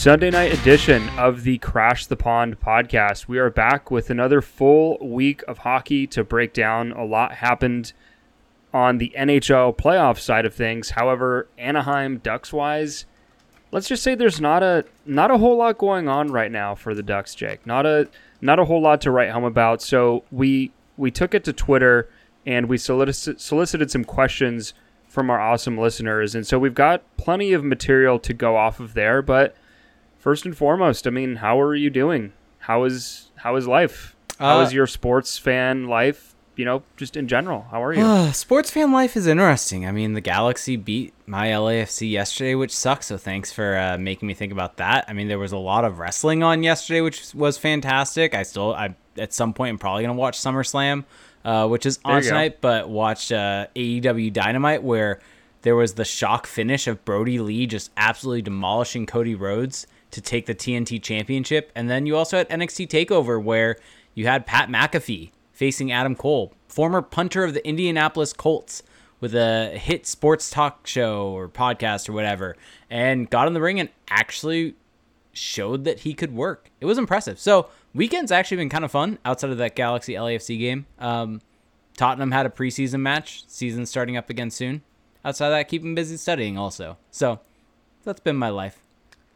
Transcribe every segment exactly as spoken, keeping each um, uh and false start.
Sunday night edition of the Crash the Pond podcast. We are back with another full week of hockey to break down. A lot happened on the N H L playoff side of things. However, Anaheim Ducks-wise, let's just say there's not a not a whole lot going on right now for the Ducks, Jake. Not a not a whole lot to write home about. So we we took it to Twitter and we solic- solicited some questions from our awesome listeners, and so we've got plenty of material to go off of there. But first and foremost, I mean, how are you doing? How is how is life? Uh, how is your sports fan life? You know, just in general, how are you? Uh, sports fan life is interesting. I mean, the Galaxy beat my L A F C yesterday, which sucks. So thanks for uh, making me think about that. I mean, there was a lot of wrestling on yesterday, which was fantastic. I still, I at some point, I'm probably gonna watch SummerSlam. Uh, which is on tonight, but watched uh, A E W Dynamite, where there was the shock finish of Brody Lee just absolutely demolishing Cody Rhodes to take the T N T Championship. And then you also had N X T TakeOver, where you had Pat McAfee facing Adam Cole, former punter of the Indianapolis Colts, with a hit sports talk show or podcast or whatever, and got in the ring and actually showed that he could work. It was impressive. So weekend's actually been kind of fun outside of that Galaxy L A F C game. Um, Tottenham had a preseason match. Season starting up again soon. Outside of that, keeping busy studying also. So that's been my life.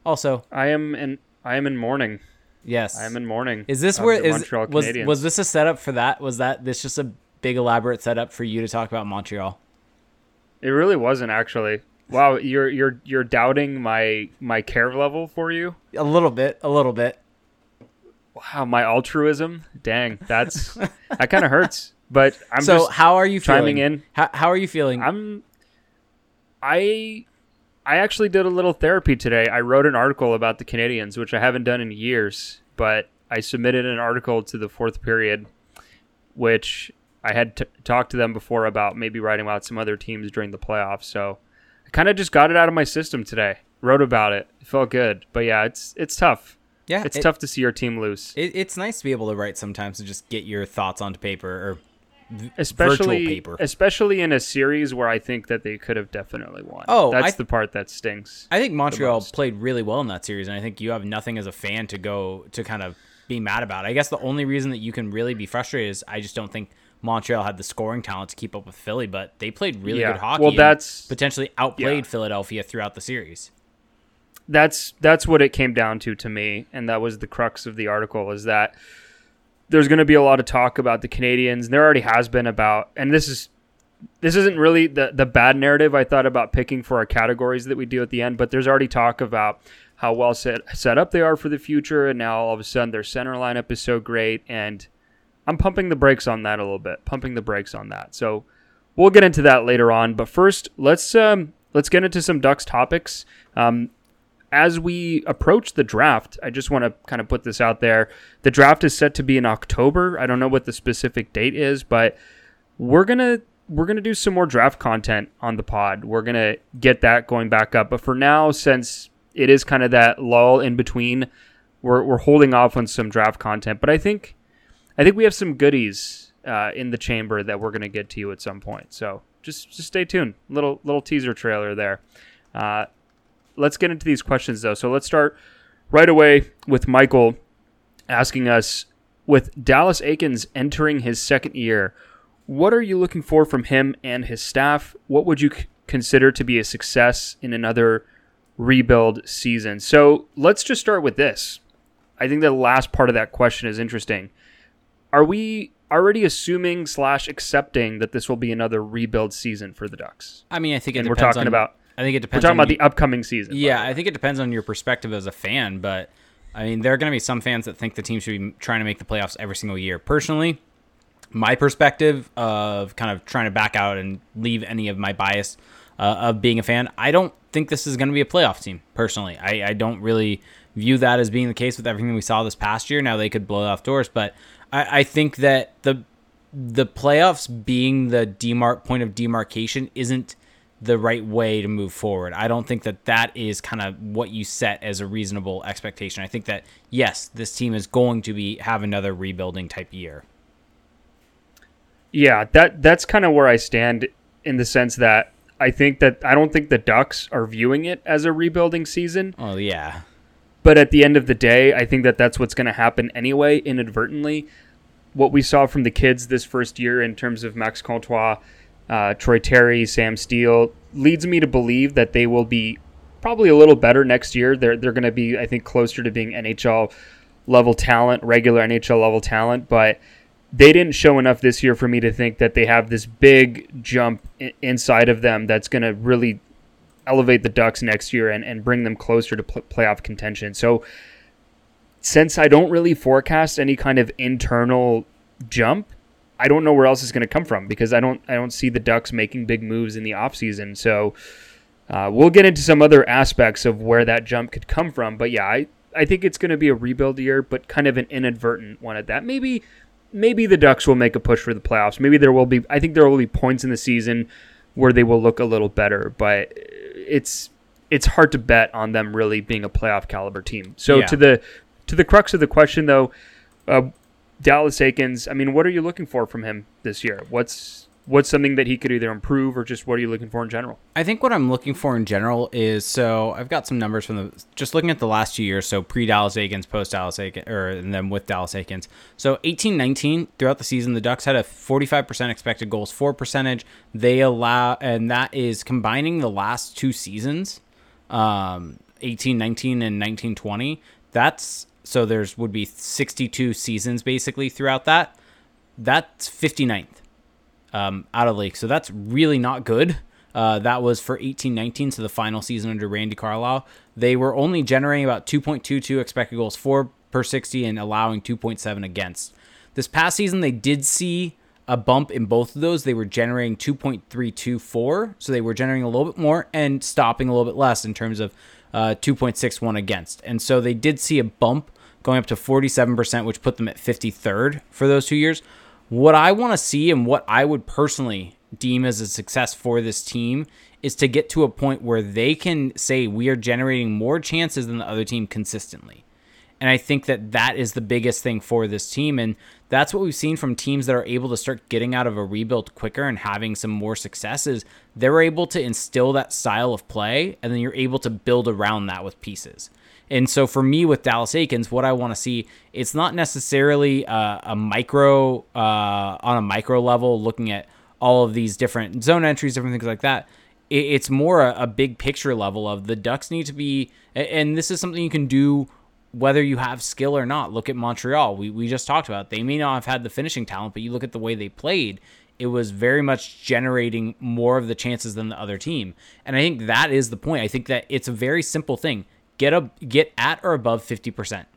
Also, I am in. I am in mourning. Yes, I am in mourning. Is this where is Montreal was Canadiens. Was this a setup for that? Was that this just a big elaborate setup for you to talk about Montreal? It really wasn't, actually. Wow, you're you're you're doubting my my care level for you? A little bit, a little bit. Wow, my altruism? Dang, that's that kind of hurts. But I'm so just how are you chiming feeling? in. How, how are you feeling? I'm I I actually did a little therapy today. I wrote an article about the Canadiens, which I haven't done in years, but I submitted an article to the Fourth Period, which I had t- talked to them before about maybe writing about some other teams during the playoffs, so I kind of just got it out of my system today. Wrote about it. It felt good. But yeah, it's it's tough. Yeah, it's it, tough to see your team lose. It, it's nice to be able to write sometimes and just get your thoughts onto paper or v- especially, virtual paper. Especially in a series where I think that they could have definitely won. Oh, that's I, the part that stings. I think Montreal played really well in that series, and I think you have nothing as a fan to go to kind of be mad about. I guess the only reason that you can really be frustrated is I just don't think Montreal had the scoring talent to keep up with Philly, but they played really yeah. good hockey well, that's, and potentially outplayed yeah. Philadelphia throughout the series. That's that's what it came down to to me, and that was the crux of the article, is that there's going to be a lot of talk about the Canadiens, and there already has been about, and this is this isn't really the, the bad narrative I thought about picking for our categories that we do at the end, but there's already talk about how well set, set up they are for the future, and now all of a sudden their center lineup is so great, and I'm pumping the brakes on that a little bit, pumping the brakes on that. So we'll get into that later on, but first let's um, let's get into some Ducks topics. Um As we approach the draft, I just want to kind of put this out there. The draft is set to be in October. I don't know what the specific date is, but we're gonna we're gonna do some more draft content on the pod. We're gonna get that going back up. But for now, since it is kind of that lull in between, we're we're holding off on some draft content. But I think I think we have some goodies uh, in the chamber that we're gonna get to you at some point. So just just stay tuned. Little little teaser trailer there. Uh, Let's get into these questions, though. So let's start right away with Michael asking us, with Dallas Eakins entering his second year, what are you looking for from him and his staff? What would you c- consider to be a success in another rebuild season? So let's just start with this. I think the last part of that question is interesting. Are we already assuming slash accepting that this will be another rebuild season for the Ducks? I mean, I think it and depends we're talking on- about... I think it depends. We're talking on about you. the upcoming season. Yeah, I think it depends on your perspective as a fan, but I mean, there are going to be some fans that think the team should be trying to make the playoffs every single year. Personally, my perspective of kind of trying to back out and leave any of my bias uh, of being a fan, I don't think this is going to be a playoff team, personally. I, I don't really view that as being the case with everything we saw this past year. Now, they could blow off doors, but I, I think that the the playoffs being the demar- point of demarcation isn't the right way to move forward. I don't think that that is kind of what you set as a reasonable expectation. I think that, yes, this team is going to be have another rebuilding type year. Yeah, that that's kind of where I stand, in the sense that I think that I don't think the Ducks are viewing it as a rebuilding season. Oh, yeah. But at the end of the day, I think that that's what's going to happen anyway, inadvertently. What we saw from the kids this first year in terms of Max Comtois, uh, Troy Terry, Sam Steele, leads me to believe that they will be probably a little better next year. They're they're going to be, I think, closer to being N H L-level talent, regular N H L-level talent, but they didn't show enough this year for me to think that they have this big jump i- inside of them that's going to really elevate the Ducks next year and, and bring them closer to pl- playoff contention. So since I don't really forecast any kind of internal jump, I don't know where else it's going to come from because I don't I don't see the Ducks making big moves in the offseason. So uh, we'll get into some other aspects of where that jump could come from. But yeah, I, I think it's going to be a rebuild year, but kind of an inadvertent one at that. Maybe maybe the Ducks will make a push for the playoffs. Maybe there will be, I think there will be points in the season where they will look a little better, but it's it's hard to bet on them really being a playoff caliber team. So yeah. to the to the crux of the question, though, uh, Dallas Eakins, I mean, what are you looking for from him this year? What's what's something that he could either improve or just what are you looking for in general? I think what I'm looking for in general is, so I've got some numbers from the, just looking at the last two years, so pre-Dallas Eakins, post-Dallas Eakins, or and then with Dallas Eakins. So eighteen nineteen, throughout the season, the Ducks had a forty-five percent expected goals for percentage. They allow, and that is combining the last two seasons, um, eighteen nineteen and nineteen twenty. That's, so there's would be sixty-two seasons basically throughout that. That's fifty-ninth. Um, out of league. So that's really not good. Uh, that was for eighteen nineteen, so the final season under Randy Carlisle. They were only generating about two point two two expected goals for per sixty and allowing two point seven against. This past season, they did see a bump in both of those. They were generating two point three two four, so they were generating a little bit more and stopping a little bit less in terms of uh, two point six one against. And so they did see a bump going up to forty-seven percent, which put them at fifty-third for those two years. What I want to see and what I would personally deem as a success for this team is to get to a point where they can say we are generating more chances than the other team consistently. And I think that that is the biggest thing for this team. And that's what we've seen from teams that are able to start getting out of a rebuild quicker and having some more successes. They're able to instill that style of play, and then you're able to build around that with pieces. And so for me with Dallas Eakins, what I want to see, it's not necessarily uh, a micro, uh, on a micro level, looking at all of these different zone entries, different things like that. It, it's more a, a big picture level of the Ducks need to be, and this is something you can do whether you have skill or not. Look at Montreal. We, we just talked about it. They may not have had the finishing talent, but you look at the way they played, it was very much generating more of the chances than the other team. And I think that is the point. I think that it's a very simple thing. Get up, get at or above fifty percent,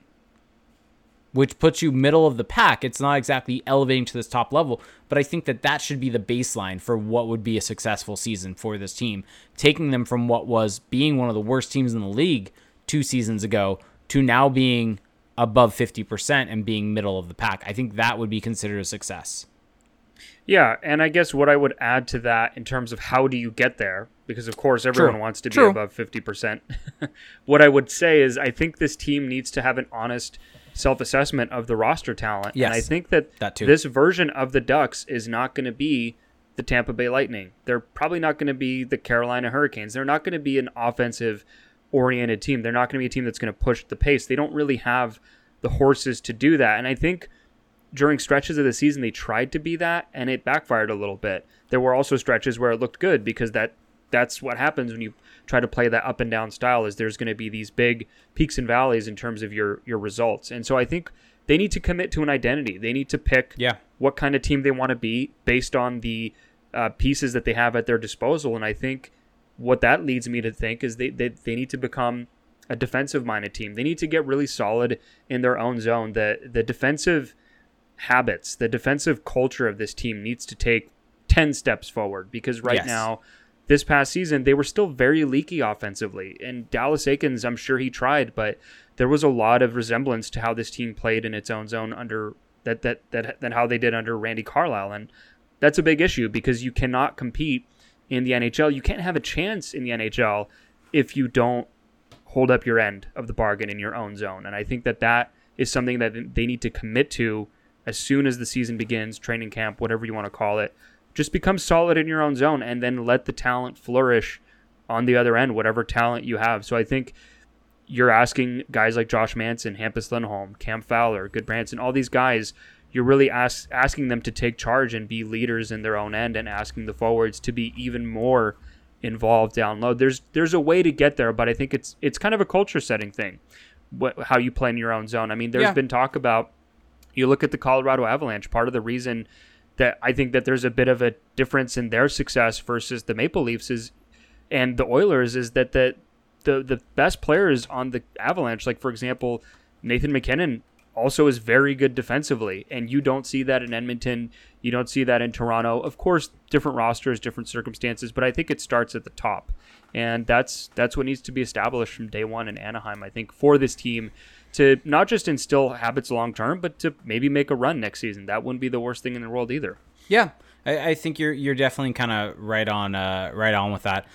which puts you middle of the pack. It's not exactly elevating to this top level, but I think that that should be the baseline for what would be a successful season for this team, taking them from what was being one of the worst teams in the league two seasons ago to now being above fifty percent and being middle of the pack. I think that would be considered a success. Yeah, and I guess what I would add to that in terms of how do you get there, because of course everyone True. wants to be True. above fifty percent. What I would say is I think this team needs to have an honest self-assessment of the roster talent. Yes, and I think that, that this version of the Ducks is not going to be the Tampa Bay Lightning. They're probably not going to be the Carolina Hurricanes. They're not going to be an offensive-oriented team. They're not going to be a team that's going to push the pace. They don't really have the horses to do that, and I think during stretches of the season, they tried to be that, and it backfired a little bit. There were also stretches where it looked good because that that's what happens when you try to play that up and down style, is there's going to be these big peaks and valleys in terms of your, your results. And so I think they need to commit to an identity. They need to pick yeah. what kind of team they want to be based on the uh, pieces that they have at their disposal. And I think what that leads me to think is they they, they need to become a defensive-minded team. They need to get really solid in their own zone. The the defensive habits, the defensive culture of this team needs to take ten steps forward, because right yes. now, this past season, they were still very leaky offensively. And Dallas Eakins, I'm sure he tried, but there was a lot of resemblance to how this team played in its own zone under that that that than how they did under Randy Carlisle. And that's a big issue because you cannot compete in the N H L. You can't have a chance in the N H L if you don't hold up your end of the bargain in your own zone. And I think that that is something that they need to commit to as soon as the season begins, training camp, whatever you want to call it. Just become solid in your own zone and then let the talent flourish on the other end, whatever talent you have. So I think you're asking guys like Josh Manson, Hampus Lindholm, Cam Fowler, Gudbranson, all these guys, you're really ask, asking them to take charge and be leaders in their own end, and asking the forwards to be even more involved down low. There's there's a way to get there, but I think it's it's kind of a culture setting thing, what, how you play in your own zone. I mean, there's yeah. been talk about, you look at the Colorado Avalanche, part of the reason that I think that there's a bit of a difference in their success versus the Maple Leafs is, and the Oilers, is that the the, the best players on the Avalanche, like, for example, Nathan MacKinnon, also is very good defensively, and you don't see that in Edmonton. You don't see that in Toronto. Of course, different rosters, different circumstances, but I think it starts at the top, and that's that's what needs to be established from day one in Anaheim, I think, for this team to not just instill habits long term, but to maybe make a run next season. That wouldn't be the worst thing in the world either. Yeah, I, I think you're you're definitely kind of right on uh, right on with that.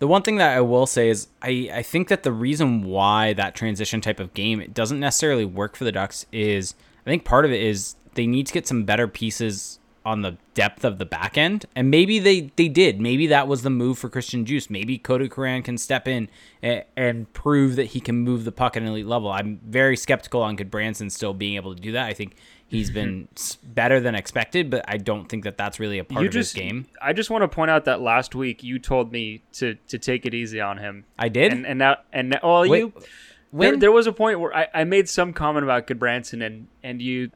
The one thing that I will say is I, I think that the reason why that transition type of game, it doesn't necessarily work for the Ducks, is I think part of it is they need to get some better pieces on the depth of the back end. And maybe they, they did. Maybe that was the move for Christian Djoos. Maybe Kodie Curran can step in and, and prove that he can move the puck at an elite level. I'm very skeptical on Gudbranson still being able to do that. I think he's been better than expected, but I don't think that that's really a part you of just, his game. I just want to point out that last week you told me to to take it easy on him. I did? And, and now, and now, well, Wait, you, when? There, there was a point where I, I made some comment about Gudbranson, and, and you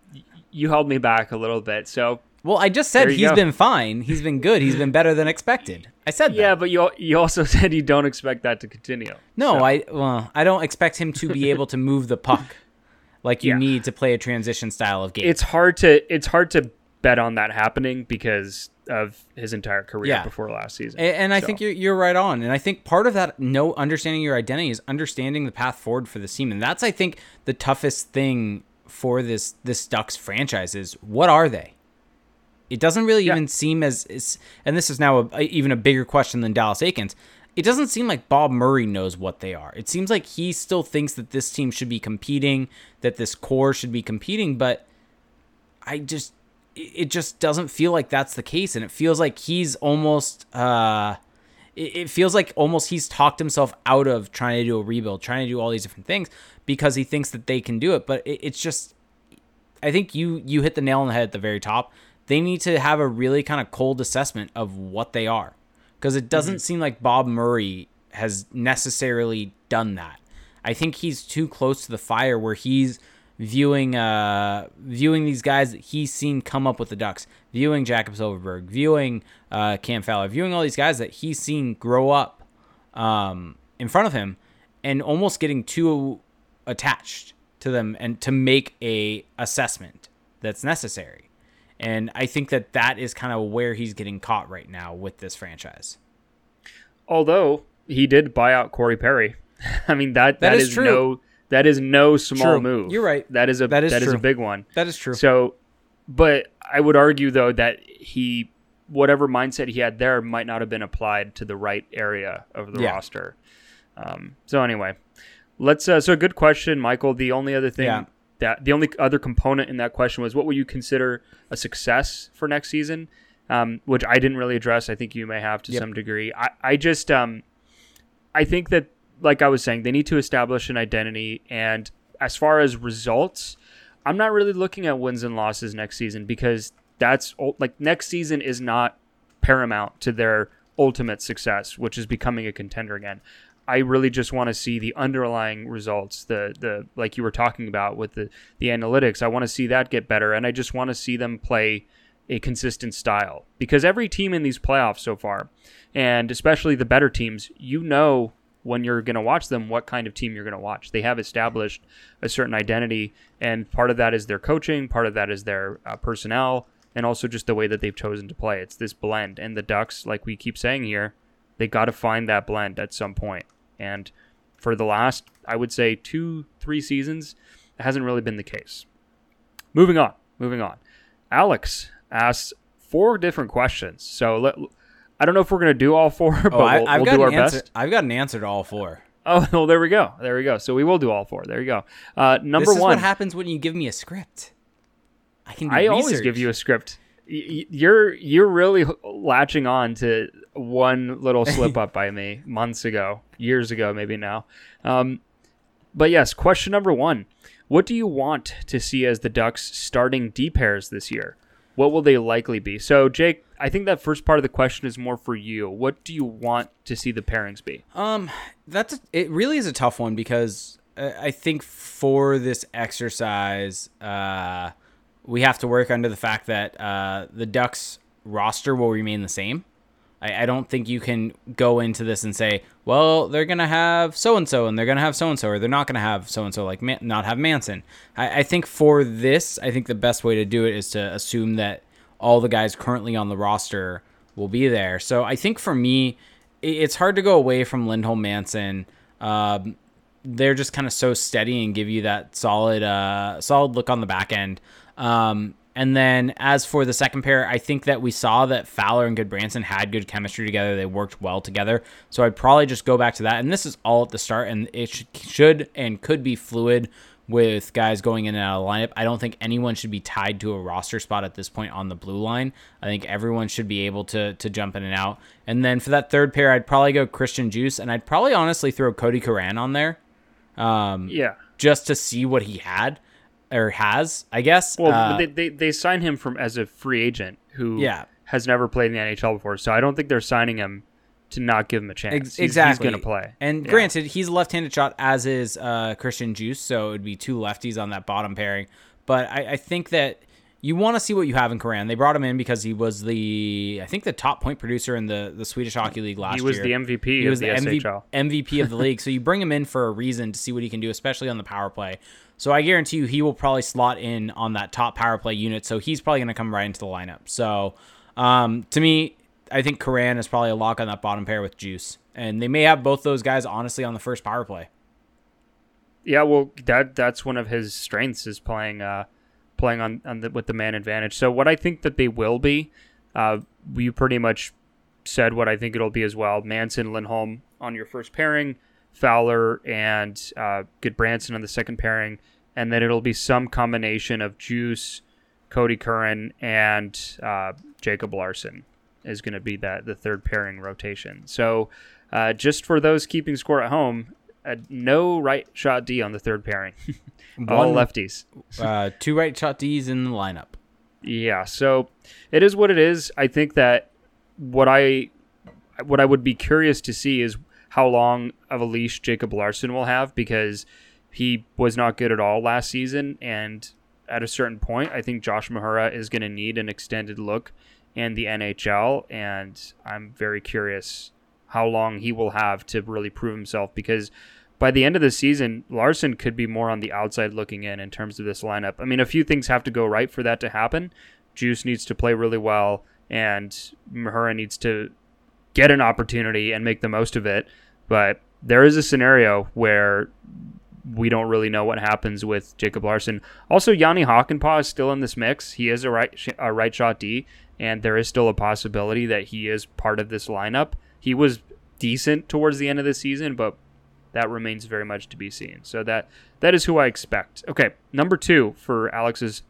you held me back a little bit, so... Well, I just said he's go. been fine. He's been good. He's been better than expected. I said yeah, that. Yeah, but you you also said you don't expect that to continue. No, so. I well, I don't expect him to be able to move the puck like you yeah. need to play a transition style of game. It's hard to it's hard to bet on that happening because of his entire career yeah. before last season. And, and I so. think you're you're right on. And I think part of that, no understanding your identity, is understanding the path forward for this team. And that's, I think, the toughest thing for this this Ducks franchise is, what are they? It doesn't really yeah. even seem as, as, and this is now a, even a bigger question than Dallas Eakins. It doesn't seem like Bob Murray knows what they are. It seems like he still thinks that this team should be competing, that this core should be competing, but I just, it just doesn't feel like that's the case. And it feels like he's almost, uh, it, it feels like almost he's talked himself out of trying to do a rebuild, trying to do all these different things because he thinks that they can do it. But it, it's just, I think you, you hit the nail on the head at the very top. They need to have a really kind of cold assessment of what they are, because it doesn't mm-hmm. seem like Bob Murray has necessarily done that. I think he's too close to the fire where he's viewing uh, viewing these guys that he's seen come up with the Ducks, viewing Jacob Silverberg, viewing uh, Cam Fowler, viewing all these guys that he's seen grow up um, in front of him, and almost getting too attached to them and to make a assessment that's necessary. And I think that that is kind of where he's getting caught right now with this franchise. Although he did buy out Corey Perry. I mean, that, that, that is, is no that is no small true. move. You're right. That is a that, is, that is a big one. That is true. So, but I would argue though that he whatever mindset he had there might not have been applied to the right area of the yeah. roster. Um, so anyway, let's uh, so good question, Michael. The only other thing yeah. That the only other component in that question was, what would you consider a success for next season? Um, which I didn't really address. I think you may have to yep. some degree. I, I just, um, I think that, like I was saying, they need to establish an identity. And as far as results, I'm not really looking at wins and losses next season, because that's like next season is not paramount to their ultimate success, which is becoming a contender again. I really just want to see the underlying results, the the like you were talking about with the, the analytics. I want to see that get better, and I just want to see them play a consistent style. Because every team in these playoffs so far, and especially the better teams, you know when you're going to watch them what kind of team you're going to watch. They have established a certain identity, and part of that is their coaching, part of that is their uh, personnel, and also just the way that they've chosen to play. It's this blend, and the Ducks, like we keep saying here, they got to find that blend at some point. And for the last, I would say, two, three seasons, it hasn't really been the case. Moving on, moving on. Alex asks four different questions. So let, I don't know if we're going to do all four, but oh, I, we'll, I've we'll got do our an answer. best. I've got an answer to all four. Oh, well, there we go. There we go. So we will do all four. There you go. Uh, number this is one. What happens when you give me a script? I can do I research. always give you a script. You're you're really latching on to one little slip up by me months ago, years ago, maybe now. Um, But yes, question number one. What do you want to see as the Ducks starting D pairs this year? What will they likely be? So, Jake, I think that first part of the question is more for you. What do you want to see the pairings be? Um, that's a, it really is a tough one because I think for this exercise, uh, we have to work under the fact that uh, the Ducks roster will remain the same. I, I don't think you can go into this and say, well, they're going to have so-and-so and they're going to have so-and-so, or they're not going to have so-and-so, like man, not have Manson. I, I think for this, I think the best way to do it is to assume that all the guys currently on the roster will be there. So I think for me, it, it's hard to go away from Lindholm, Manson. Um, they're just kind of so steady and give you that solid, uh, solid look on the back end. Um, And then as for the second pair, I think that we saw that Fowler and Gudbranson had good chemistry together. They worked well together. So I'd probably just go back to that. And this is all at the start, and it should and could be fluid with guys going in and out of the lineup. I don't think anyone should be tied to a roster spot at this point on the blue line. I think everyone should be able to to jump in and out. And then for that third pair, I'd probably go Christian Djoos, and I'd probably honestly throw Kodie Curran on there. Um, yeah. Just to see what he had. Or has, I guess. Well, uh, they, they they sign him from as a free agent who yeah. has never played in the N H L before, so I don't think they're signing him to not give him a chance. Ex- exactly, he's, he's going to play. And yeah. granted, he's a left-handed shot, as is uh, Christian Djoos, so it would be two lefties on that bottom pairing. But I, I think that you want to see what you have in Curran. They brought him in because he was the, I think, the top point producer in the, the Swedish Hockey League last year. He was year. the M V P he of was the M V- M V P of the league. So you bring him in for a reason to see what he can do, especially on the power play. So I guarantee you he will probably slot in on that top power play unit. So he's probably going to come right into the lineup. So um, to me, I think Curran is probably a lock on that bottom pair with Djoos. And they may have both those guys, honestly, on the first power play. Yeah, well, that that's one of his strengths is playing uh playing on, on the, with the man advantage. So what I think that they will be, uh, you pretty much said what I think it'll be as well. Manson, Lindholm on your first pairing, Fowler and uh, Gudbranson on the second pairing, and then it'll be some combination of Djoos, Kodie Curran, and uh, Jacob Larsson is going to be that the third pairing rotation. So uh, just for those keeping score at home, Uh, no right shot D on the third pairing. All lefties. uh, two right shot Ds in the lineup. Yeah, so it is what it is. I think that what I what I would be curious to see is how long of a leash Jacob Larsson will have, because he was not good at all last season, and at a certain point, I think Josh Mahura is going to need an extended look in the N H L, and I'm very curious how long he will have to really prove himself, because by the end of the season, Larsson could be more on the outside looking in in terms of this lineup. I mean, a few things have to go right for that to happen. Djoos needs to play really well, and Mahura needs to get an opportunity and make the most of it. But there is a scenario where we don't really know what happens with Jacob Larsson. Also, Yanni Hakanpää is still in this mix. He is a right, sh- a right shot D, and there is still a possibility that he is part of this lineup. He was decent towards the end of the season, but that remains very much to be seen. So that that is who I expect. Okay, number two for Alex's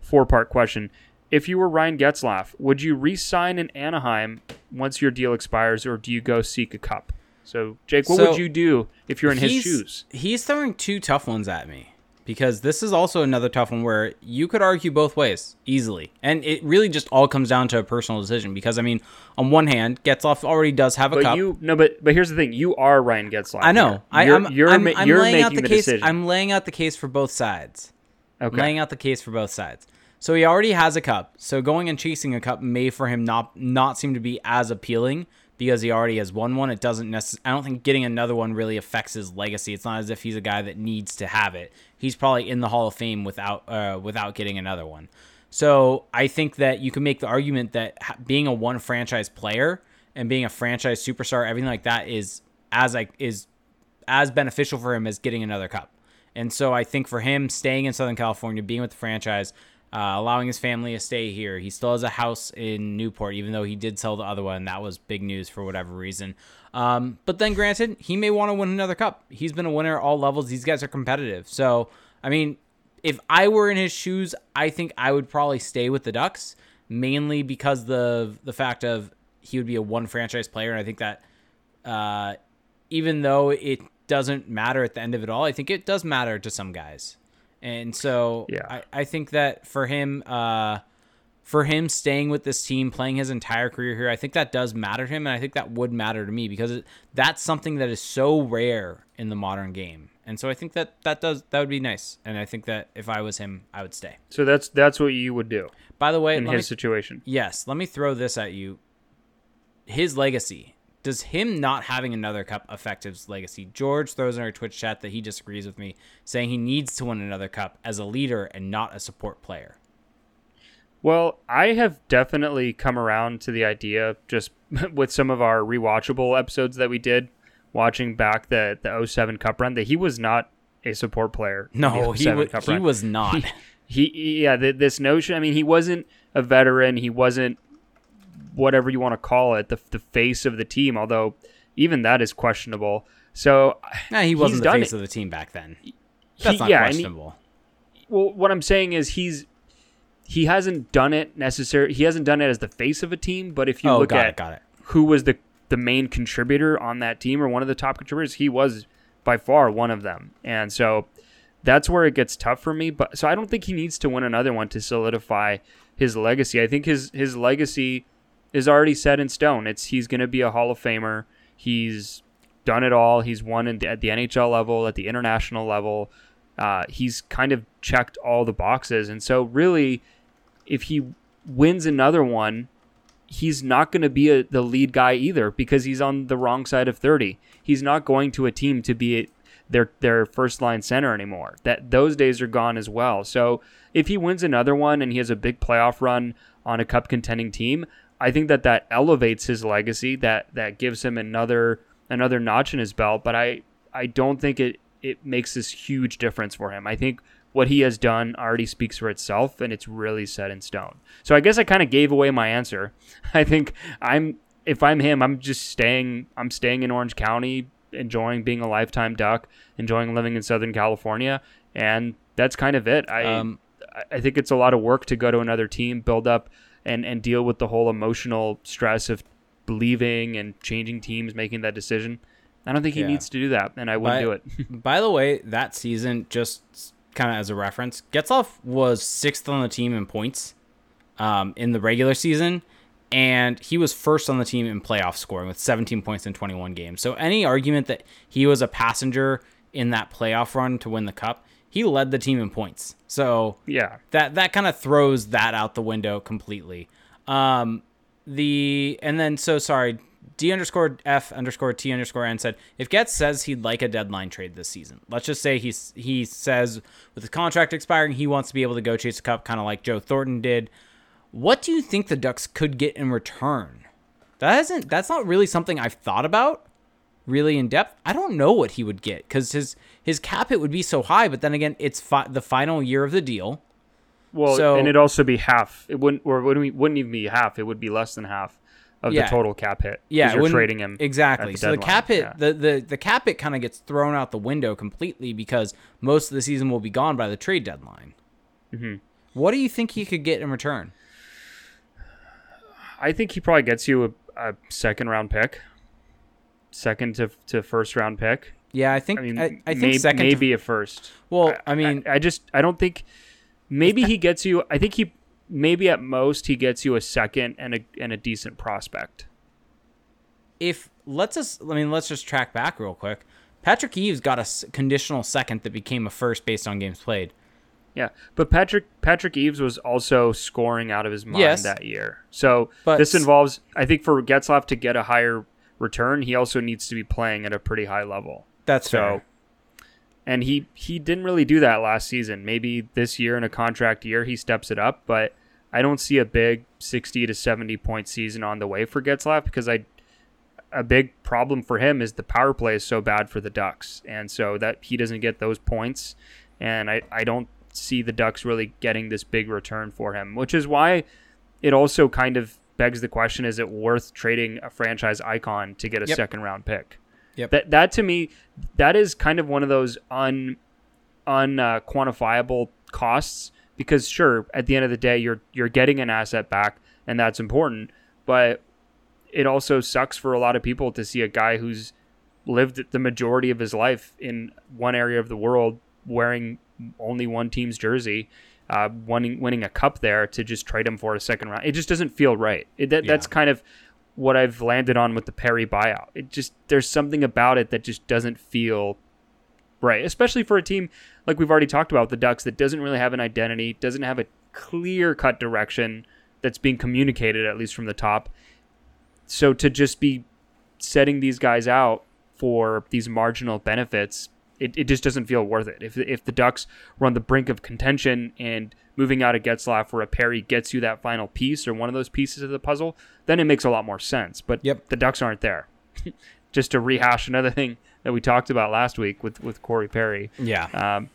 four-part question. If you were Ryan Getzlaf, would you re-sign in Anaheim once your deal expires, or do you go seek a cup? So, Jake, what so would you do if you're in his shoes? He's throwing two tough ones at me, because this is also another tough one where you could argue both ways easily. And it really just all comes down to a personal decision, because, I mean, on one hand, Getzlaf already does have a but cup. You, no, but but here's the thing. You are Ryan Getzlaf. I know. I, you're, I'm, you're, I'm, you're, I'm you're laying making out the, the case, decision. I'm laying out the case for both sides. Okay. I'm laying out the case for both sides. So he already has a cup. So going and chasing a cup may for him not not seem to be as appealing, because he already has won one. It doesn't necess- I don't think getting another one really affects his legacy. It's not as if he's a guy that needs to have it. He's probably in the Hall of Fame without uh, without getting another one. So I think that you can make the argument that being a one franchise player and being a franchise superstar, everything like that, is as like is as beneficial for him as getting another cup. And so I think for him, staying in Southern California, being with the franchise, Uh, allowing his family to stay here. He still has a house in Newport, even though he did sell the other one. That was big news for whatever reason. Um, but then granted, he may want to win another cup. He's been a winner at all levels. These guys are competitive. So, I mean, if I were in his shoes, I think I would probably stay with the Ducks, mainly because the the fact of he would be a one franchise player. And I think that uh, even though it doesn't matter at the end of it all. I think it does matter to some guys. And so yeah. I, I think that for him, uh, for him staying with this team, playing his entire career here, I think that does matter to him. And I think that would matter to me because it, that's something that is so rare in the modern game. And so I think that that does, that would be nice. And I think that if I was him, I would stay. So that's, that's what you would do. By the way, in his me, situation. Yes. Let me throw this at you. His legacy. Does him not having another cup affect his legacy? George throws in our Twitch chat that he disagrees with me, saying he needs to win another cup as a leader and not a support player. Well, I have definitely come around to the idea, just with some of our rewatchable episodes that we did, watching back the, the oh seven Cup run, that he was not a support player. No, he, w- he was not. He, he yeah, the, this notion, I mean, he wasn't a veteran. He wasn't, whatever you want to call it, the the face of the team, although even that is questionable. So nah, he wasn't the face it. of the team back then. That's he, not yeah, questionable. He, well, what I'm saying is he's he hasn't done it necessarily. He hasn't done it as the face of a team, but if you oh, look got at it, got it. who was the, the main contributor on that team or one of the top contributors, he was by far one of them. And so that's where it gets tough for me. But so I don't think he needs to win another one to solidify his legacy. I think his his legacy is already set in stone. It's he's going to be a Hall of Famer. He's done it all. He's won in the, at the N H L level, at the international level. Uh, he's kind of checked all the boxes. And so really, if he wins another one, he's not going to be a, the lead guy either because he's on the wrong side of thirty. He's not going to a team to be a, their their first line center anymore. That those days are gone as well. So if he wins another one and he has a big playoff run on a cup contending team, I think that that elevates his legacy, that that gives him another another notch in his belt, but I, I don't think it, it makes this huge difference for him. I think what he has done already speaks for itself, and it's really set in stone. So I guess I kind of gave away my answer. I think I'm if I'm him, I'm just staying I'm staying in Orange County, enjoying being a lifetime Duck, enjoying living in Southern California, and that's kind of it. I um, I think it's a lot of work to go to another team, build up and and deal with the whole emotional stress of leaving and changing teams, making that decision. I don't think he yeah. needs to do that, and I wouldn't by, do it. By the way, that season, just kind of as a reference, Getzlaf was sixth on the team in points um, in the regular season, and he was first on the team in playoff scoring with seventeen points in twenty-one games. So any argument that he was a passenger in that playoff run to win the cup, he led the team in points. So yeah, that, that kind of throws that out the window completely. Um, the and then, so sorry, D underscore F underscore T underscore N said, if Getz says he'd like a deadline trade this season, let's just say he's, he says with the contract expiring, he wants to be able to go chase a cup, kind of like Joe Thornton did. What do you think the Ducks could get in return? That isn't, that's not really something I've thought about really in depth. I don't know what he would get because his his cap hit would be so high, but then again, it's fi- the final year of the deal. Well, so, and it'd also be half. It wouldn't, or wouldn't, wouldn't even be half. It would be less than half of yeah. the total cap hit. Yeah, you're trading him exactly. The so deadline. the cap hit, yeah. the, the the cap hit kind of gets thrown out the window completely because most of the season will be gone by the trade deadline. Mm-hmm. What do you think he could get in return? I think he probably gets you a, a second round pick. Second to to first round pick. Yeah, I think I, mean, I, I think may, second maybe to, a first. Well, I, I mean, I, I just I don't think maybe he gets you. I think he maybe at most he gets you a second and a and a decent prospect. If let's us, I mean, let's just track back real quick. Patrick Eaves got a conditional second that became a first based on games played. Yeah, but Patrick Patrick Eaves was also scoring out of his mind yes, that year. So but, this involves, I think, for Getzlaf to get a higher return, he also needs to be playing at a pretty high level. That's so fair. And he he didn't really do that last season. Maybe this year, in a contract year, he steps it up, but I don't see a big sixty to seventy point season on the way for Getzlaf because I a big problem for him is the power play is so bad for the Ducks, and so that he doesn't get those points, and I, I don't see the Ducks really getting this big return for him, which is why it also kind of begs the question, is it worth trading a franchise icon to get a yep. second round pick? Yep. That that to me, that is kind of one of those un un uh, quantifiable costs, because sure, at the end of the day, you're you're getting an asset back and that's important, but it also sucks for a lot of people to see a guy who's lived the majority of his life in one area of the world, wearing only one team's jersey, uh, winning winning a cup there, to just trade him for a second round. It just doesn't feel right. It, that, yeah. That's kind of what I've landed on with the Perry buyout. It just, there's something about it that just doesn't feel right, especially for a team like we've already talked about, the Ducks, that doesn't really have an identity, doesn't have a clear-cut direction that's being communicated, at least from the top. So to just be setting these guys out for these marginal benefits, it, it just doesn't feel worth it. If if the Ducks were on the brink of contention and moving out of Getzlaf or a Perry gets you that final piece or one of those pieces of the puzzle, then it makes a lot more sense. But yep. the Ducks aren't there. Just to rehash another thing that we talked about last week with, with Corey Perry. Yeah. Um,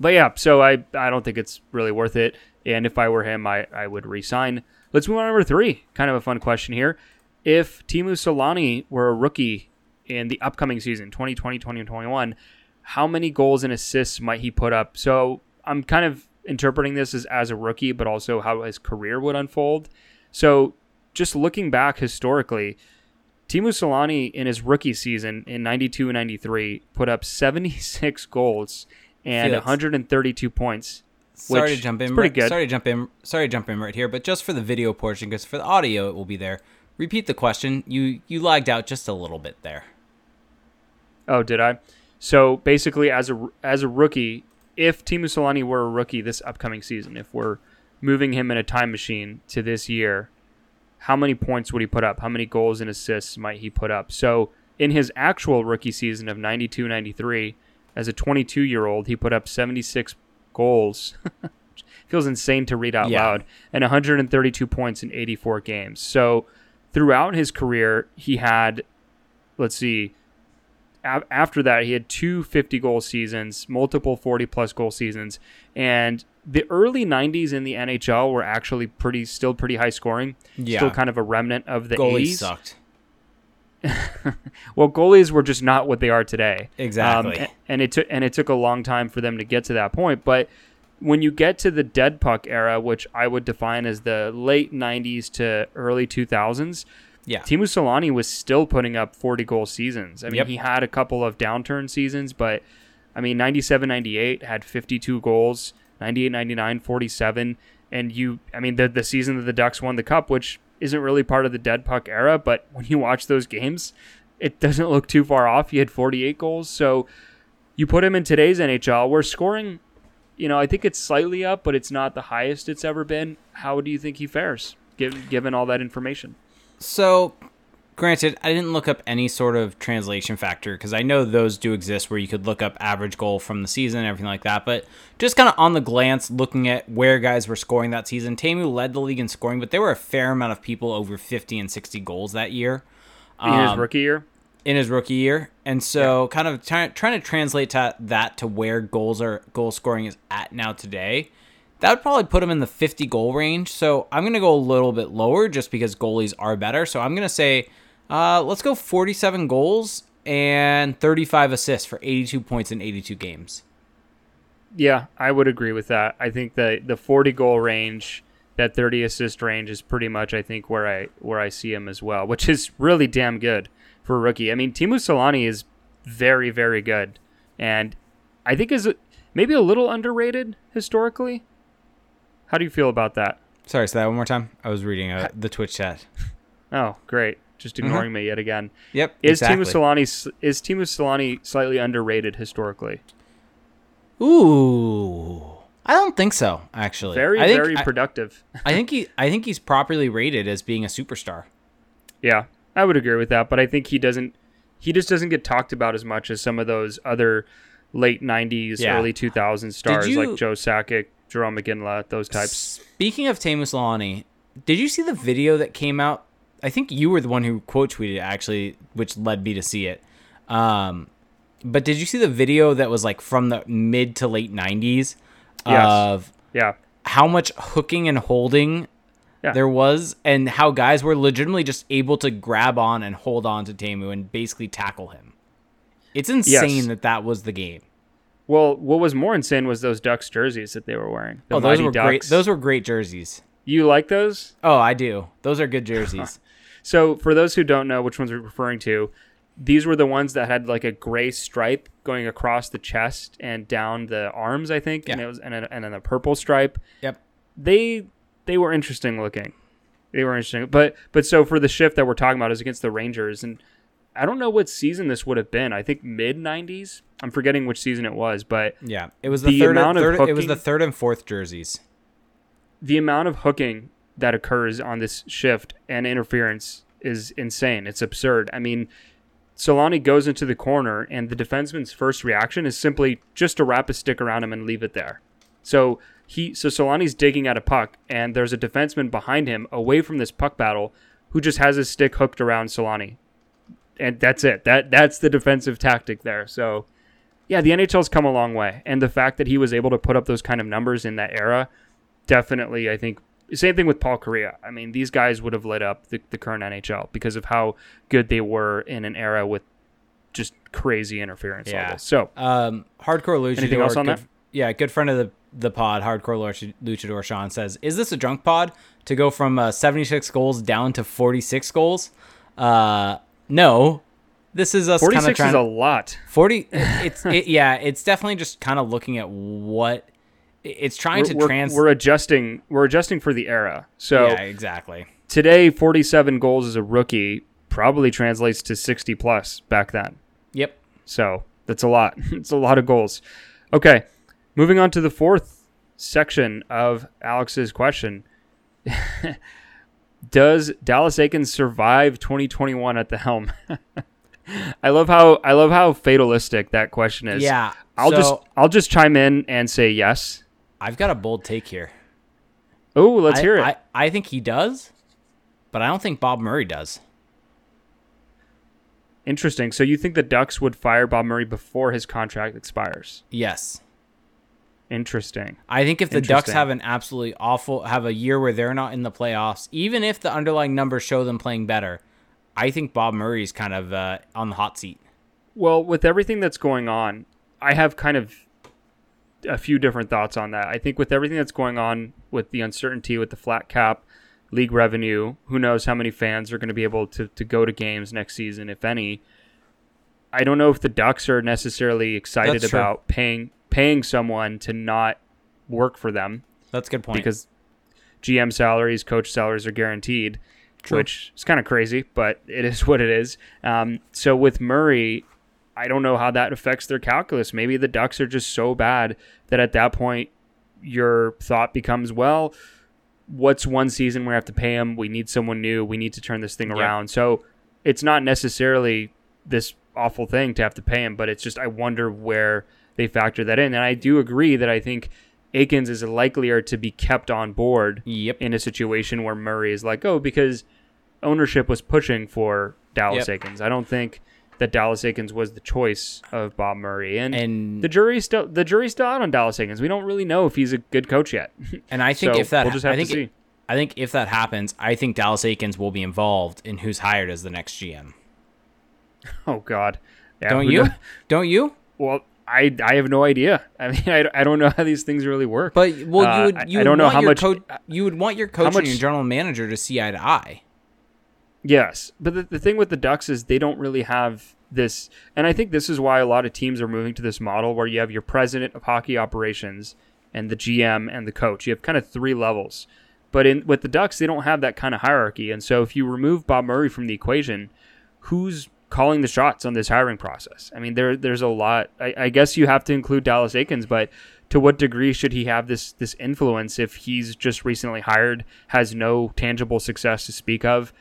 but yeah, so I, I don't think it's really worth it. And if I were him, I, I would re-sign. Let's move on to number three. Kind of a fun question here. If Teemu Selänne were a rookie in the upcoming season, twenty twenty, twenty twenty-one, how many goals and assists might he put up? So I'm kind of interpreting this as, as a rookie, but also how his career would unfold. So just looking back historically, Teemu Selänne in his rookie season in ninety-two and ninety-three put up seventy-six goals and Felix. one hundred thirty-two points. Sorry to jump in. Pretty good. Sorry to jump in. Sorry to jump in right here, but just for the video portion, because for the audio it will be there. Repeat the question. You you lagged out just a little bit there. Oh, did I? So basically, as a as a rookie, if Teemu Selänne were a rookie this upcoming season, if we're moving him in a time machine to this year, how many points would he put up? How many goals and assists might he put up? So in his actual rookie season of ninety-two ninety-three, as a twenty-two-year-old, he put up seventy-six goals. Feels insane to read out yeah. loud. And one hundred thirty-two points in eighty-four games. So throughout his career, he had, let's see, a- after that, he had two fifty-goal seasons, multiple forty-plus goal seasons. And the early nineties in the N H L were actually pretty, still pretty high scoring. Yeah. Still kind of a remnant of the goalies eighties. Goalies sucked. Well, goalies were just not what they are today. Exactly. Um, and, and it took and it took a long time for them to get to that point. But when you get to the dead puck era, which I would define as the late nineties to early two thousands, yeah, Teemu Selänne was still putting up forty goal seasons. I mean, yep. he had a couple of downturn seasons, but I mean, ninety-seven ninety-eight had fifty-two goals. ninety-eight ninety-nine, forty-seven, and you, I mean, the, the season that the Ducks won the Cup, which isn't really part of the dead puck era, but when you watch those games, it doesn't look too far off. He had forty-eight goals, so you put him in today's N H L. We're scoring, you know, I think it's slightly up, but it's not the highest it's ever been. How do you think he fares, given, given all that information? So, granted, I didn't look up any sort of translation factor because I know those do exist where you could look up average goal from the season and everything like that. But just kind of on the glance, looking at where guys were scoring that season, Teemu led the league in scoring, but there were a fair amount of people over fifty and sixty goals that year. In um, his rookie year? In his rookie year. And so yeah. kind of try, trying to translate to that to where goals are goal scoring is at now today, that would probably put him in the fifty-goal range. So I'm going to go a little bit lower just because goalies are better. So I'm going to say... Uh, let's go forty-seven goals and thirty-five assists for eighty-two points in eighty-two games. Yeah, I would agree with that. I think that the forty-goal range, that thirty-assist range is pretty much, I think, where I where I see him as well, which is really damn good for a rookie. I mean, Teemu Selänne is very, very good, and I think is maybe a little underrated historically. How do you feel about that? Sorry, say that one more time. I was reading uh, the Twitch chat. Oh, great. Just ignoring mm-hmm. me yet again. Yep, is exactly. Teemu Selänne is Teemu Selänne slightly underrated historically? Ooh, I don't think so. Actually, very I very think, productive. I, I think he I think he's properly rated as being a superstar. Yeah, I would agree with that, but I think he doesn't. He just doesn't get talked about as much as some of those other late nineties, yeah. early two thousands stars you, like Joe Sakic, Jerome McGinley, those types. Speaking of Teemu Selänne, did you see the video that came out? I think you were the one who quote tweeted it, actually, which led me to see it. Um, but did you see the video that was like from the mid to late nineties of yes. yeah. how much hooking and holding yeah. there was and how guys were legitimately just able to grab on and hold on to Teemu and basically tackle him? It's insane yes. that that was the game. Well, what was more insane was those Ducks jerseys that they were wearing. The oh, those were Ducks. great. Those were great jerseys. You like those? Oh, I do. Those are good jerseys. So for those who don't know which ones we're referring to, these were the ones that had like a gray stripe going across the chest and down the arms, I think, yeah. and it was and, a, and then a purple stripe. Yep. They they were interesting looking. They were interesting, but but so for the shift that we're talking about is against the Rangers, and I don't know what season this would have been. I think mid nineties. I'm forgetting which season it was, but yeah, it was the, the third, amount of third, hooking, it was the third and fourth jerseys. The amount of hooking that occurs on this shift and interference is insane. It's absurd. I mean, Solani goes into the corner, and the defenseman's first reaction is simply just to wrap a stick around him and leave it there. So he, so Solani's digging at a puck, and there's a defenseman behind him, away from this puck battle, who just has his stick hooked around Selänne, and that's it. That that's the defensive tactic there. So, yeah, the N H L's come a long way, and the fact that he was able to put up those kind of numbers in that era, definitely, I think. Same thing with Paul Kariya. I mean, these guys would have lit up the, the current N H L because of how good they were in an era with just crazy interference. Yeah. Levels. So, um, Hardcore Luchador. Anything else on good, that? Yeah, good friend of the, the pod, Hardcore Luchador Sean says, is this a drunk pod to go from uh, seventy-six goals down to forty-six goals? Uh, no. This is us kind of trying. forty-six is a lot. forty, it's, it, yeah, it's definitely just kind of looking at what. It's trying we're, to trans. We're, we're adjusting. We're adjusting for the era. So yeah, exactly. Today, forty-seven goals as a rookie probably translates to sixty plus back then. Yep. So that's a lot. It's a lot of goals. Okay, moving on to the fourth section of Alex's question: does Dallas Eakins survive twenty twenty-one at the helm? I love how I love how fatalistic that question is. Yeah. I'll so, just I'll just chime in and say yes. I've got a bold take here. Oh, let's I, hear it. I, I think he does, but I don't think Bob Murray does. Interesting. So you think the Ducks would fire Bob Murray before his contract expires? Yes. Interesting. I think if the Ducks have an absolutely awful, have a year where they're not in the playoffs, even if the underlying numbers show them playing better, I think Bob Murray's kind of uh, on the hot seat. Well, with everything that's going on, I have kind of a few different thoughts on that. I think with everything that's going on with the uncertainty, with the flat cap, league revenue, who knows how many fans are going to be able to, to go to games next season, if any. I don't know if the Ducks are necessarily excited that's about true. paying paying someone to not work for them. That's a good point. Because G M salaries, coach salaries are guaranteed, true. Which is kind of crazy, but it is what it is. Um, so with Murray, I don't know how that affects their calculus. Maybe the Ducks are just so bad that at that point your thought becomes, well, what's one season we have to pay him? We need someone new. We need to turn this thing yeah. around. So it's not necessarily this awful thing to have to pay him, but it's just, I wonder where they factor that in. And I do agree that I think Eakins is likelier to be kept on board yep. in a situation where Murray is like, oh, because ownership was pushing for Dallas yep. Eakins. I don't think that Dallas Eakins was the choice of Bob Murray. And, and the jury's still the jury's still out on Dallas Eakins. We don't really know if he's a good coach yet. And I think so if that we'll just have I think to see. It, I think if that happens, I think Dallas Eakins will be involved in who's hired as the next G M. Oh God. Yeah, don't you? Don't, don't you? Well, I I have no idea. I mean, I, I don't know how these things really work. But well uh, you would you I, would I don't know how much co- you would want your coach much, and your general manager to see eye to eye. Yes, but the, the thing with the Ducks is they don't really have this, and I think this is why a lot of teams are moving to this model where you have your president of hockey operations and the G M and the coach. You have kind of three levels, but in with the Ducks, they don't have that kind of hierarchy, and so if you remove Bob Murray from the equation, who's calling the shots on this hiring process? I mean, there there's a lot. I, I guess you have to include Dallas Eakins, but to what degree should he have this this influence if he's just recently hired, has no tangible success to speak of?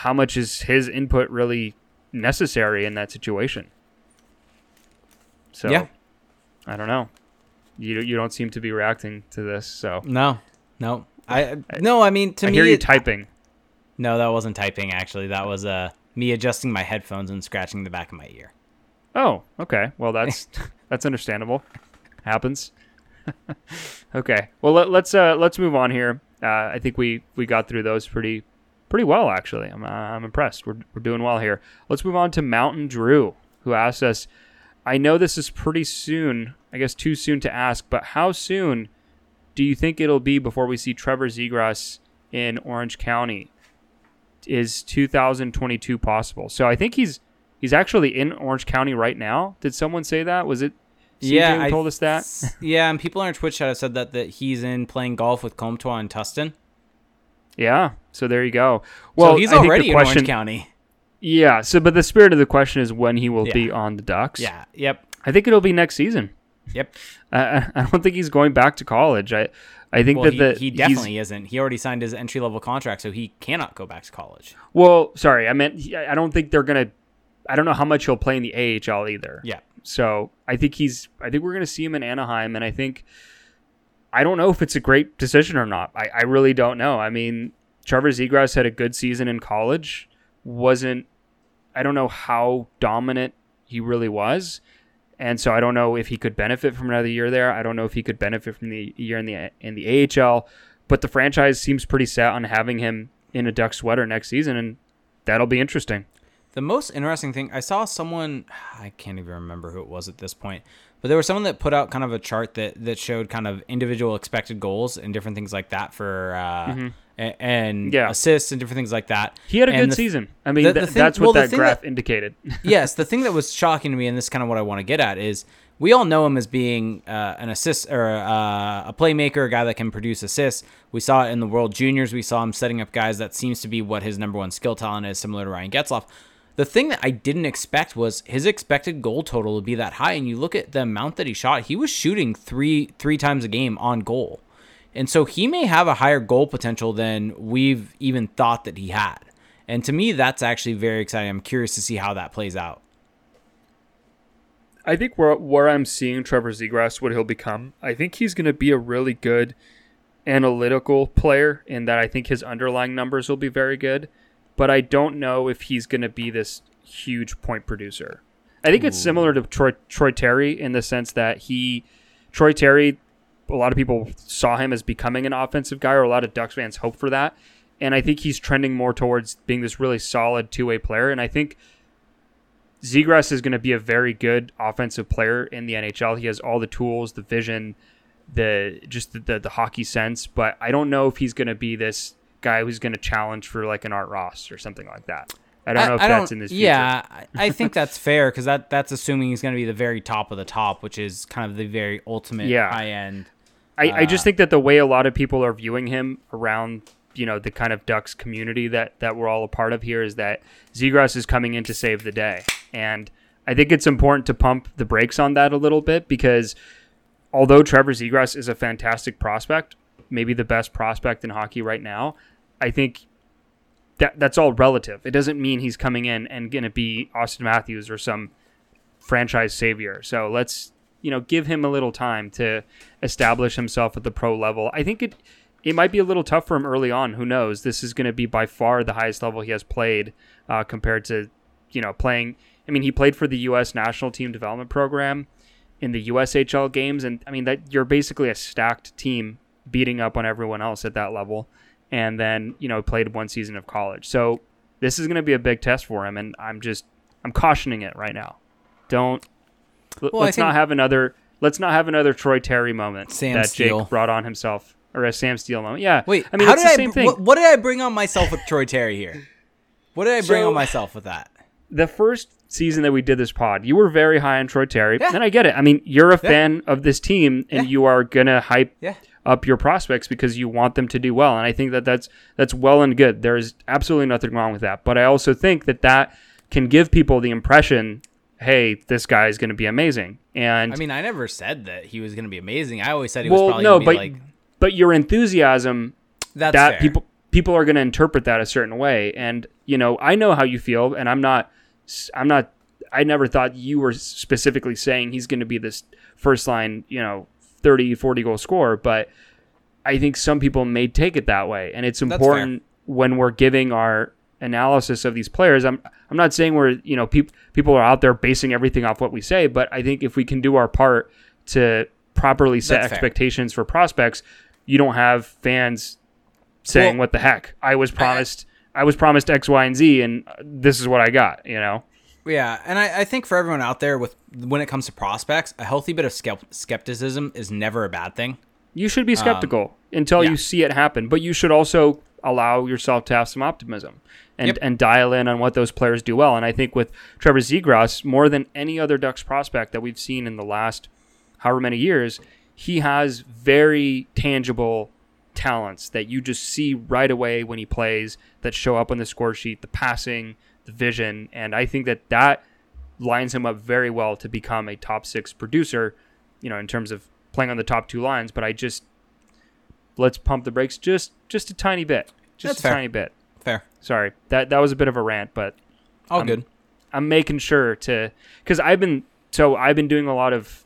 How much is his input really necessary in that situation? So, yeah. I don't know. You you don't seem to be reacting to this, so no, no, I no. I mean, to I me, I hear you it, typing. No, that wasn't typing. Actually, that was uh, me adjusting my headphones and scratching the back of my ear. Oh, okay. Well, that's that's understandable. Happens. Okay. Well, let, let's uh, let's move on here. Uh, I think we we got through those pretty. Pretty well, actually. I'm uh, I'm impressed. We're we're doing well here. Let's move on to Mountain Drew, who asked us, I know this is pretty soon, I guess too soon to ask, but how soon do you think it'll be before we see Trevor Zegras in Orange County? Is two thousand twenty-two possible? So I think he's He's actually in Orange County right now. Did someone say that? Was it C J yeah, who I, told us that? Yeah, and people on our Twitch chat have said that, that he's in playing golf with Comtois and Tustin. Yeah, so there you go. Well, so he's I already question, in Orange County. Yeah, so but the spirit of the question is when he will yeah. be on the Ducks. Yeah, yep. I think it'll be next season. Yep. Uh, I don't think he's going back to college. I, I think well, that the, he, he definitely isn't. He already signed his entry-level contract, so he cannot go back to college. Well, sorry, I meant he, I don't think they're going to – I don't know how much he'll play in the A H L either. Yeah. So I think he's – I think we're going to see him in Anaheim, and I think – I don't know if it's a great decision or not. I, I really don't know. I mean, Trevor Zegras had a good season in college. Wasn't – I don't know how dominant he really was. And so I don't know if he could benefit from another year there. I don't know if he could benefit from the year in the in the A H L. But the franchise seems pretty set on having him in a Duck sweater next season, and that'll be interesting. The most interesting thing, I saw someone, I can't even remember who it was at this point, but there was someone that put out kind of a chart that, that showed kind of individual expected goals and different things like that for uh, mm-hmm. and, and yeah. assists and different things like that. He had a and good the, season. I mean, the, the th- thing, that's what well, that graph that, indicated. Yes, the thing that was shocking to me, and this is kind of what I want to get at, is we all know him as being uh, an assist or uh, a playmaker, a guy that can produce assists. We saw it in the World Juniors. We saw him setting up guys. That seems to be what his number one skill talent is, similar to Ryan Getzlaf. The thing that I didn't expect was his expected goal total would be that high, and you look at the amount that he shot, he was shooting three three times a game on goal. And so he may have a higher goal potential than we've even thought that he had. And to me, that's actually very exciting. I'm curious to see how that plays out. I think where, where I'm seeing Trevor Zegras, what he'll become, I think he's going to be a really good analytical player in that I think his underlying numbers will be very good. But I don't know if he's going to be this huge point producer. I think Ooh. It's similar to Troy, Troy Terry in the sense that he, Troy Terry, a lot of people saw him as becoming an offensive guy, or a lot of Ducks fans hope for that. And I think he's trending more towards being this really solid two-way player. And I think Zegras is going to be a very good offensive player in the N H L. He has all the tools, the vision, the just the, the, the hockey sense. But I don't know if he's going to be this guy who's going to challenge for like an Art Ross or something like that. I don't I, know if I that's in this future. Yeah, I think that's fair because that, that's assuming he's going to be the very top of the top, which is kind of the very ultimate yeah. high end. I, uh, I just think that the way a lot of people are viewing him around, you know, the kind of Ducks community that, that we're all a part of here is that Zegras is coming in to save the day. And I think it's important to pump the brakes on that a little bit because although Trevor Zegras is a fantastic prospect, maybe the best prospect in hockey right now, I think that that's all relative. It doesn't mean he's coming in and going to be Austin Matthews or some franchise savior. So let's, you know, give him a little time to establish himself at the pro level. I think it it might be a little tough for him early on. Who knows? This is going to be by far the highest level he has played uh, compared to, you know, playing. I mean, he played for the U S National Team Development Program in the U S H L games. And I mean, that you're basically a stacked team beating up on everyone else at that level. And then, you know, played one season of college. So this is going to be a big test for him. And I'm just, I'm cautioning it right now. Don't, well, let's not have another, let's not have another Troy Terry moment Sam that Steele. Jake brought on himself or a Sam Steele moment. Yeah. Wait, I mean, how it's did the I, same thing. What, what did I bring on myself with Troy Terry here? What did I bring so, on myself with that? The first season that we did this pod, you were very high on Troy Terry. Yeah. And I get it. I mean, you're a yeah. fan of this team and yeah. you are going to hype. Yeah. up your prospects because you want them to do well. And I think that that's, that's well and good. There is absolutely nothing wrong with that. But I also think that that can give people the impression, hey, this guy is going to be amazing. And I mean, I never said that he was going to be amazing. I always said he well, was probably no, but, like, but your enthusiasm that's that fair. people, people are going to interpret that a certain way. And, you know, I know how you feel and I'm not, I'm not, I never thought you were specifically saying he's going to be this first line, you know, thirty, forty goal scorer, but I think some people may take it that way. And it's important when we're giving our analysis of these players. I'm I'm not saying we're, you know, people people are out there basing everything off what we say, but I think if we can do our part to properly set That's expectations fair. For prospects, you don't have fans saying, well, what the heck? I was promised I, I was promised X, Y, and Z, and this is what I got, you know? Yeah, and I, I think for everyone out there, with when it comes to prospects, a healthy bit of skepticism is never a bad thing. You should be skeptical um, until yeah. you see it happen, but you should also allow yourself to have some optimism and, yep. and dial in on what those players do well. And I think with Trevor Zegras, more than any other Ducks prospect that we've seen in the last however many years, he has very tangible talents that you just see right away when he plays, that show up on the score sheet, the passing, the vision. And I think that that lines him up very well to become a top six producer, you know, in terms of playing on the top two lines. But I just, let's pump the brakes just just a tiny bit. Just That's a fair. tiny bit. Fair. Sorry. That that was a bit of a rant, but all I'm, good. I'm making sure to, because I've been, so I've been doing a lot of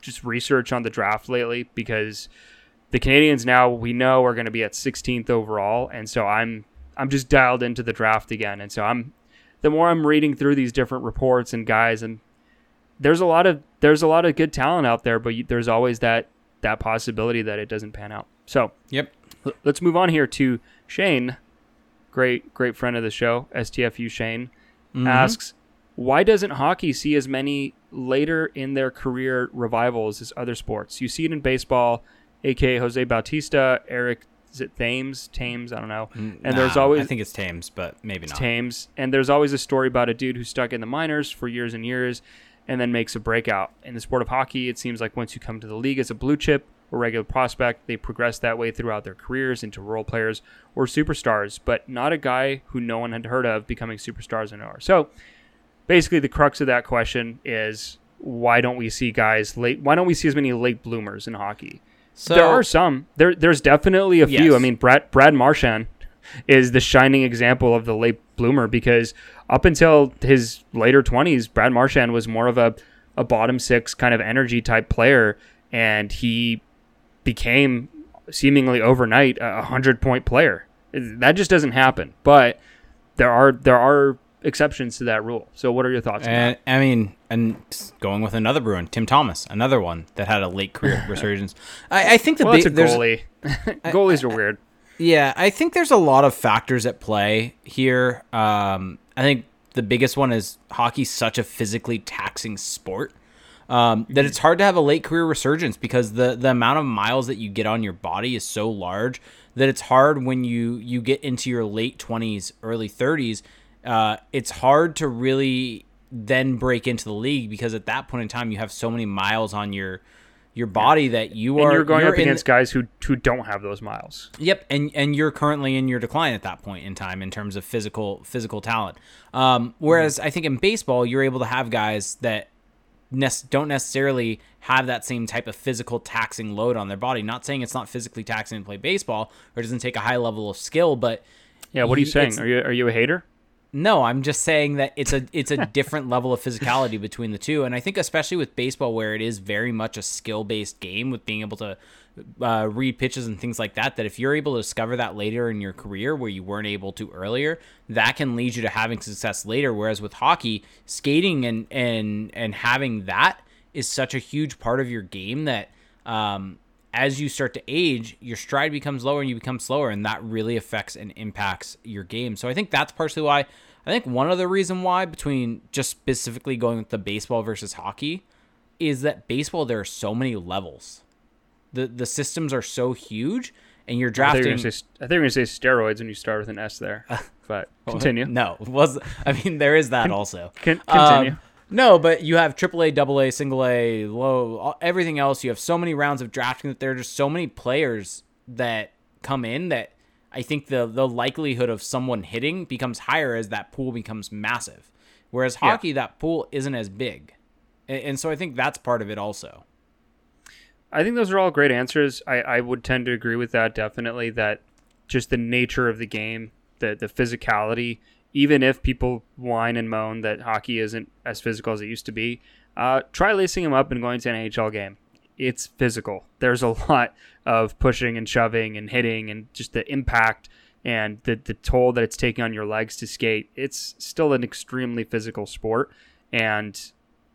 just research on the draft lately, because the Canadiens now we know are going to be at sixteenth overall. And so I'm, I'm just dialed into the draft again. And so I'm, the more I'm reading through these different reports and guys, and there's a lot of, there's a lot of good talent out there, but you, there's always that, that possibility that it doesn't pan out. So yep. L- let's move on here to Shane. Great, great friend of the show. S T F U Shane mm-hmm. asks, why doesn't hockey see as many later in their career revivals as other sports? You see it in baseball, A K A Jose Bautista, Eric, is it Thames? Thames, I don't know. And nah, there's always, I think it's Thames, but maybe not. Thames. And there's always a story about a dude who's stuck in the minors for years and years and then makes a breakout. In the sport of hockey, it seems like once you come to the league as a blue chip or regular prospect, they progress that way throughout their careers into role players or superstars, but not a guy who no one had heard of becoming superstars in an hour. So basically the crux of that question is, why don't we see guys late? Why don't we see as many late bloomers in hockey? So, there are some. There, there's definitely a yes. few. I mean, Brad Brad Marchand is the shining example of the late bloomer, because up until his later twenties, Brad Marchand was more of a, a bottom six kind of energy type player, and he became seemingly overnight a hundred-point player. That just doesn't happen. But there are there are exceptions to that rule. So what are your thoughts on uh, that? I mean, and going with another Bruin, Tim Thomas, another one that had a late career resurgence. I, I think the well, ba- a goalie. Goalies I, are weird. Yeah, I think there's a lot of factors at play here. Um, I think the biggest one is hockey's such a physically taxing sport um, that it's hard to have a late career resurgence, because the, the amount of miles that you get on your body is so large that it's hard when you, you get into your late twenties, early thirties. Uh, it's hard to really then break into the league, because at that point in time you have so many miles on your your body yeah. that you and are you're going you're up against the, guys who who don't have those miles. Yep, and and you're currently in your decline at that point in time in terms of physical physical talent. Um, whereas mm-hmm. I think in baseball you're able to have guys that ne- don't necessarily have that same type of physical taxing load on their body. Not saying it's not physically taxing to play baseball or it doesn't take a high level of skill, but yeah, what are you he, saying? Are you are you a hater? No, I'm just saying that it's a it's a different level of physicality between the two, and I think especially with baseball, where it is very much a skill-based game, with being able to uh, read pitches and things like that, that if you're able to discover that later in your career where you weren't able to earlier, that can lead you to having success later. Whereas with hockey, skating and and and having that is such a huge part of your game that um, as you start to age, your stride becomes lower and you become slower, and that really affects and impacts your game. So I think that's partially why. I think one other reason why, between just specifically going with the baseball versus hockey, is that baseball, there are so many levels. The the systems are so huge, and you're drafting. I think you're going to say steroids when you start with an S there, but continue. No, was I mean, there is that also. Con- continue. Um, No, but you have triple A, double A, single A, low, everything else. You have so many rounds of drafting that there are just so many players that come in that I think the the likelihood of someone hitting becomes higher as that pool becomes massive. Whereas hockey, yeah. that pool isn't as big. And, and so I think that's part of it also. I think those are all great answers. I, I would tend to agree with that, definitely, that just the nature of the game, the the physicality. Even if people whine and moan that hockey isn't as physical as it used to be, uh, try lacing them up and going to an N H L game. It's physical. There's a lot of pushing and shoving and hitting, and just the impact and the, the toll that it's taking on your legs to skate. It's still an extremely physical sport, and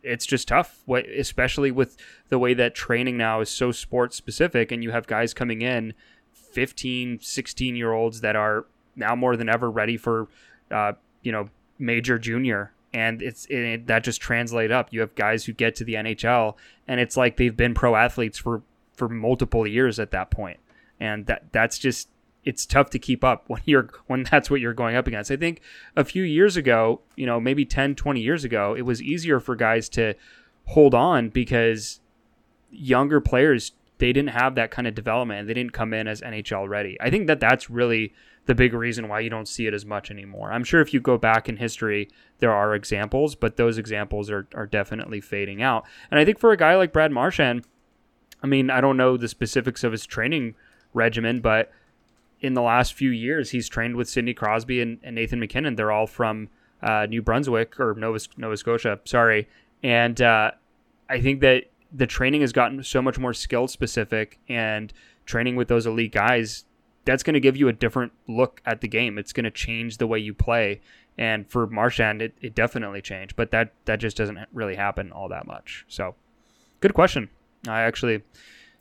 it's just tough, especially with the way that training now is so sport-specific, and you have guys coming in, fifteen, sixteen-year-olds that are now more than ever ready for Uh, you know, major junior, and it's it, that just translate up. You have guys who get to the N H L, and it's like they've been pro athletes for, for multiple years at that point, and that that's just it's tough to keep up when you're when that's what you're going up against. I think a few years ago, you know, maybe ten, twenty years ago, it was easier for guys to hold on because younger players, they didn't have that kind of development. They didn't come in as N H L ready. I think that that's really the big reason why you don't see it as much anymore. I'm sure if you go back in history, there are examples, but those examples are are definitely fading out. And I think for a guy like Brad Marchand, I mean, I don't know the specifics of his training regimen, but in the last few years, he's trained with Sidney Crosby and, and Nathan MacKinnon. They're all from uh, New Brunswick or Nova, Nova Scotia, sorry. And uh, I think that the training has gotten so much more skill specific, and training with those elite guys, that's going to give you a different look at the game. It's going to change the way you play. And for Marchand, it, it definitely changed, but that, that just doesn't really happen all that much. So good question. I actually,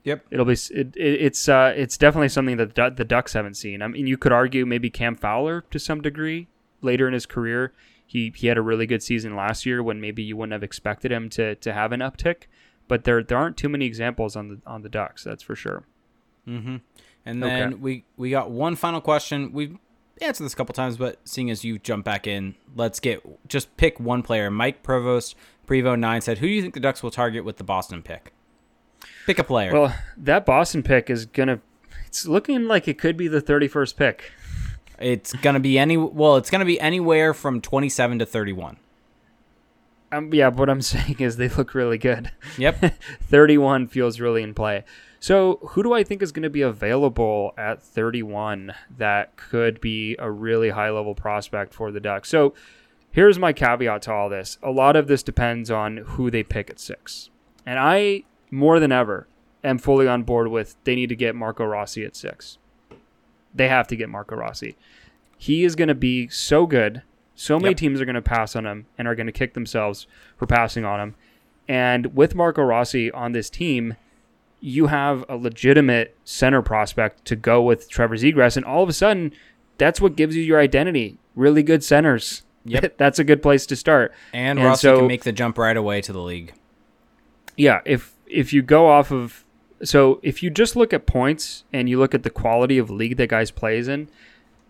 yep, it'll be it, it, it's uh, it's definitely something that du- the Ducks haven't seen. I mean, you could argue maybe Cam Fowler to some degree later in his career. He he had a really good season last year when maybe you wouldn't have expected him to to have an uptick. But there there aren't too many examples on the on the Ducks, that's for sure. Mm-hmm. And then okay. we we got one final question. We've answered this a couple times, but seeing as you jump back in, let's get just pick one player. Mike Prevost, Prevo nine said, "Who do you think the Ducks will target with the Boston pick?" Pick a player. Well, that Boston pick is going to, it's looking like it could be the thirty-first pick. It's going to be any, well, it's going to be anywhere from twenty-seven to thirty-one. Um, yeah, what I'm saying is they look really good. Yep. thirty-one feels really in play. So who do I think is going to be available at thirty-one that could be a really high-level prospect for the Ducks? So here's my caveat to all this. A lot of this depends on who they pick at six. And I... more than ever, I'm fully on board with they need to get Marco Rossi at six. They have to get Marco Rossi. He is going to be so good. So many yep. teams are going to pass on him and are going to kick themselves for passing on him. And with Marco Rossi on this team, you have a legitimate center prospect to go with Trevor Zegras. And all of a sudden, that's what gives you your identity. Really good centers. Yep. That's a good place to start. And, and Rossi so, can make the jump right away to the league. Yeah, if... If you go off of, so if you just look at points and you look at the quality of league that guys plays in,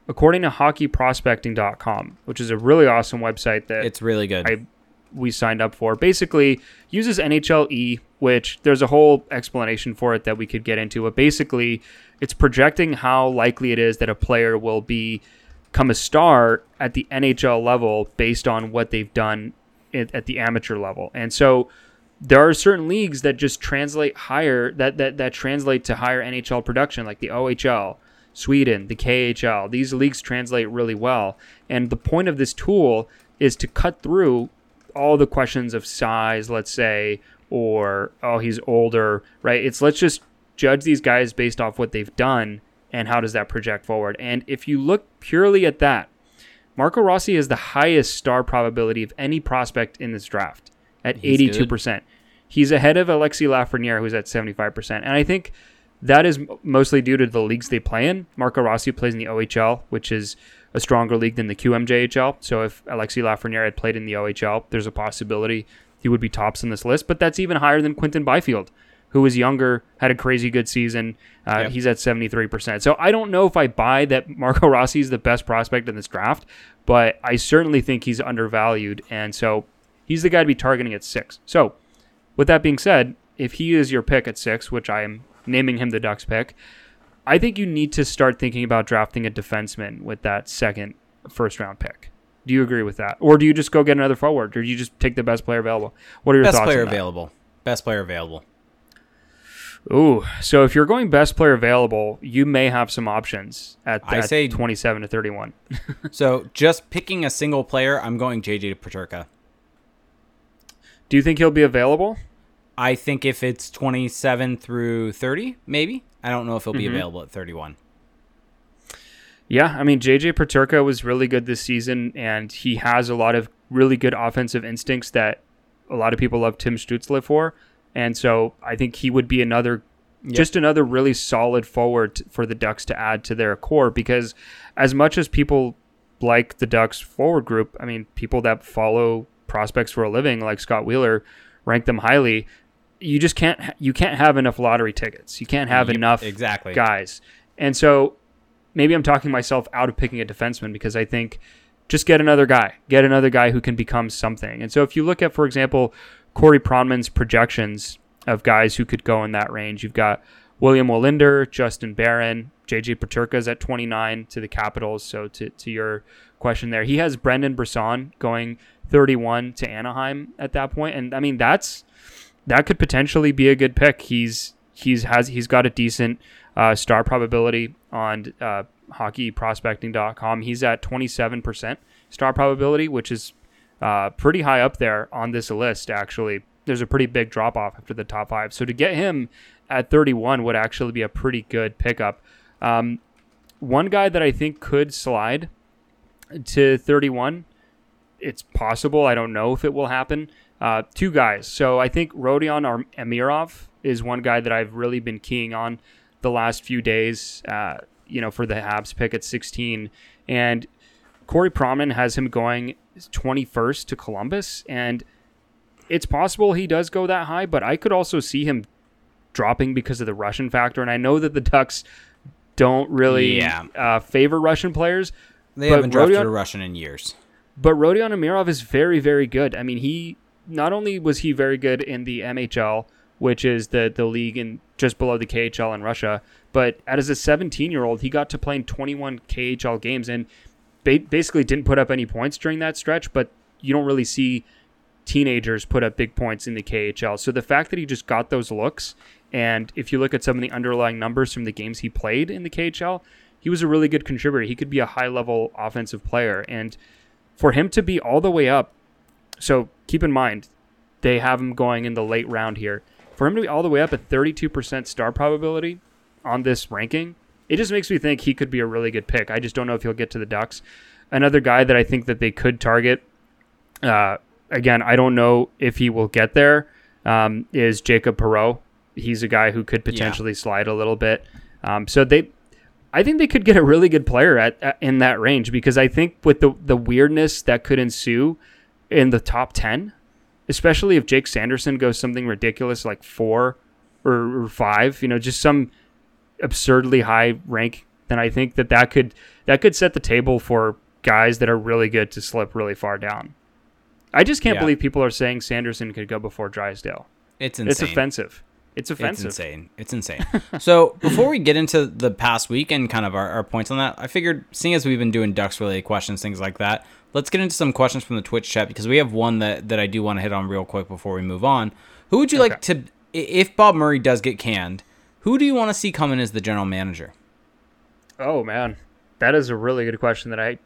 according to hockey prospecting dot com, which is a really awesome website that it's really good. I, we signed up for, basically uses N H L E, which there's a whole explanation for it that we could get into, but basically it's projecting how likely it is that a player will become a star at the N H L level based on what they've done at the amateur level. And so there are certain leagues that just translate higher, that, that that translate to higher N H L production, like the O H L, Sweden, the K H L. These leagues translate really well. And the point of this tool is to cut through all the questions of size, let's say, or, oh, he's older, right? It's let's just judge these guys based off what they've done and how does that project forward. And if you look purely at that, Marco Rossi is the highest star probability of any prospect in this draft at he's eighty-two percent. Good. He's ahead of Alexi Lafreniere, who's at seventy-five percent. And I think that is mostly due to the leagues they play in. Marco Rossi plays in the O H L, which is a stronger league than the Q M J H L. So if Alexi Lafreniere had played in the O H L, there's a possibility he would be tops in this list. But that's even higher than Quentin Byfield, who is younger, had a crazy good season. Uh, yep. He's at seventy-three percent. So I don't know if I buy that Marco Rossi is the best prospect in this draft, but I certainly think he's undervalued. And so he's the guy to be targeting at six. So with that being said, if he is your pick at six, which I am naming him the Ducks pick, I think you need to start thinking about drafting a defenseman with that second first-round pick. Do you agree with that? Or do you just go get another forward? Or do you just take the best player available? What are your best thoughts on that? Best player available. Best player available. Ooh, so if you're going best player available, you may have some options at, I at say, twenty-seven to thirty-one. So just picking a single player, I'm going J J Peterka. Do you think he'll be available? I think if it's twenty-seven through thirty, maybe. I don't know if he'll be mm-hmm. available at thirty-one. Yeah, I mean, J J Peterka was really good this season, and he has a lot of really good offensive instincts that a lot of people love Tim Stützle for. And so I think he would be another, yep. just another really solid forward t- for the Ducks to add to their core, because as much as people like the Ducks forward group, I mean, people that follow prospects for a living, like Scott Wheeler, rank them highly. You just can't, you can't have enough lottery tickets. You can't have yep, enough exactly. guys. And so maybe I'm talking myself out of picking a defenseman because I think just get another guy. Get another guy who can become something. And so if you look at, for example, Corey Pronman's projections of guys who could go in that range, you've got William Willinder, Justin Barron, J J. Peterka is at twenty-nine to the Capitals. So to, to your question there, he has Brendan Brisson going thirty-one to Anaheim at that point. And I mean, that's that could potentially be a good pick. He's he's has he's got a decent uh, star probability on uh, hockey prospecting dot com. He's at twenty-seven percent star probability, which is uh, pretty high up there on this list, actually. There's a pretty big drop off after the top five. So to get him at thirty-one would actually be a pretty good pickup. Um, one guy that I think could slide to thirty-one, it's possible. I don't know if it will happen. Uh, two guys. So I think Rodion Amirov is one guy that I've really been keying on the last few days, uh, you know, for the Habs pick at sixteen. And Corey Perry has him going twenty-first to Columbus. And it's possible he does go that high, but I could also see him dropping because of the Russian factor. And I know that the Ducks don't really yeah. uh, favor Russian players. They haven't drafted Rodion, a Russian in years. But Rodion Amirov is very, very good. I mean, he not only was he very good in the M H L, which is the, the league in just below the K H L in Russia, but as a seventeen-year-old, he got to play in twenty-one K H L games and ba- basically didn't put up any points during that stretch, but you don't really see teenagers put up big points in the K H L. So the fact that he just got those looks, and if you look at some of the underlying numbers from the games he played in the K H L, he was a really good contributor. He could be a high-level offensive player. And for him to be all the way up, so keep in mind, they have him going in the late round here. For him to be all the way up at thirty-two percent star probability on this ranking, it just makes me think he could be a really good pick. I just don't know if he'll get to the Ducks. Another guy that I think that they could target, uh, Again, I don't know if he will get there, um, is Jacob Perreault. He's a guy who could potentially yeah. slide a little bit. Um, so they, I think they could get a really good player at, at in that range, because I think with the, the weirdness that could ensue in the top ten, especially if Jake Sanderson goes something ridiculous like four or, or five, you know, just some absurdly high rank, then I think that that could, that could set the table for guys that are really good to slip really far down. I just can't yeah. believe people are saying Sanderson could go before Drysdale. It's insane. It's offensive. It's offensive. It's insane. It's insane. So before we get into the past week and kind of our, our points on that, I figured, seeing as we've been doing Ducks-related questions, things like that, let's get into some questions from the Twitch chat, because we have one that, that I do want to hit on real quick before we move on. Who would you okay. like to, if Bob Murray does get canned, who do you want to see come in as the general manager? Oh, man. That is a really good question that I...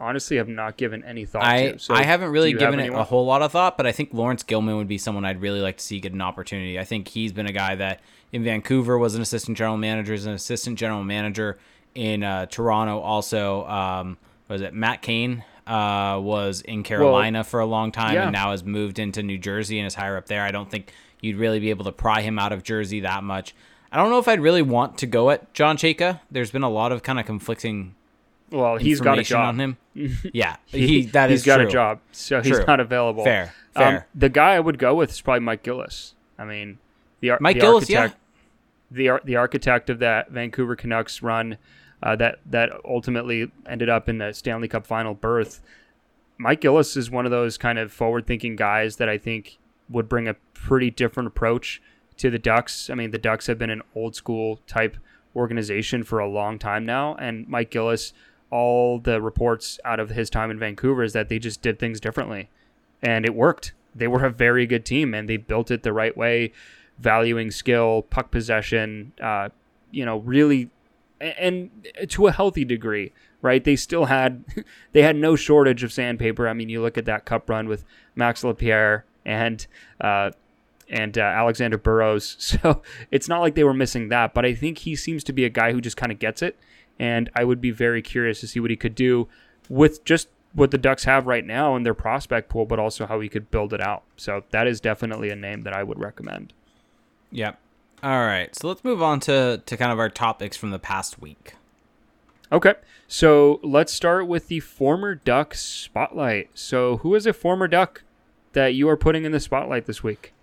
honestly have not given any thought I, to. So I haven't really given have it a whole lot of thought, but I think Lawrence Gilman would be someone I'd really like to see get an opportunity. I think he's been a guy that in Vancouver was an assistant general manager, is an assistant general manager in uh, Toronto also. Um, was it Matt Cain uh, was in Carolina well, for a long time yeah. and now has moved into New Jersey and is higher up there. I don't think you'd really be able to pry him out of Jersey that much. I don't know if I'd really want to go at John Chayka. There's been a lot of kind of conflicting Well, he's got a job on him. Yeah, he, that he's is got true. a job, so true. He's not available. Fair, fair. Um, the guy I would go with is probably Mike Gillis. I mean, the Mike the Gillis, architect, yeah. the the architect of that Vancouver Canucks run uh, that that ultimately ended up in the Stanley Cup final berth. Mike Gillis is one of those kind of forward-thinking guys that I think would bring a pretty different approach to the Ducks. I mean, the Ducks have been an old-school type organization for a long time now, and Mike Gillis. All the reports out of his time in Vancouver is that they just did things differently, and it worked. They were a very good team, and they built it the right way, valuing skill, puck possession, uh, you know, really, and to a healthy degree, right? They still had, they had no shortage of sandpaper. I mean, you look at that cup run with Max Lapierre and uh, and uh, Alexander Burrows. So it's not like they were missing that, but I think he seems to be a guy who just kind of gets it. And I would be very curious to see what he could do with just what the Ducks have right now in their prospect pool, but also how he could build it out. So that is definitely a name that I would recommend. Yep. All right. So let's move on to, to kind of our topics from the past week. Okay. So let's start with the former Duck spotlight. So who is a former Duck that you are putting in the spotlight this week?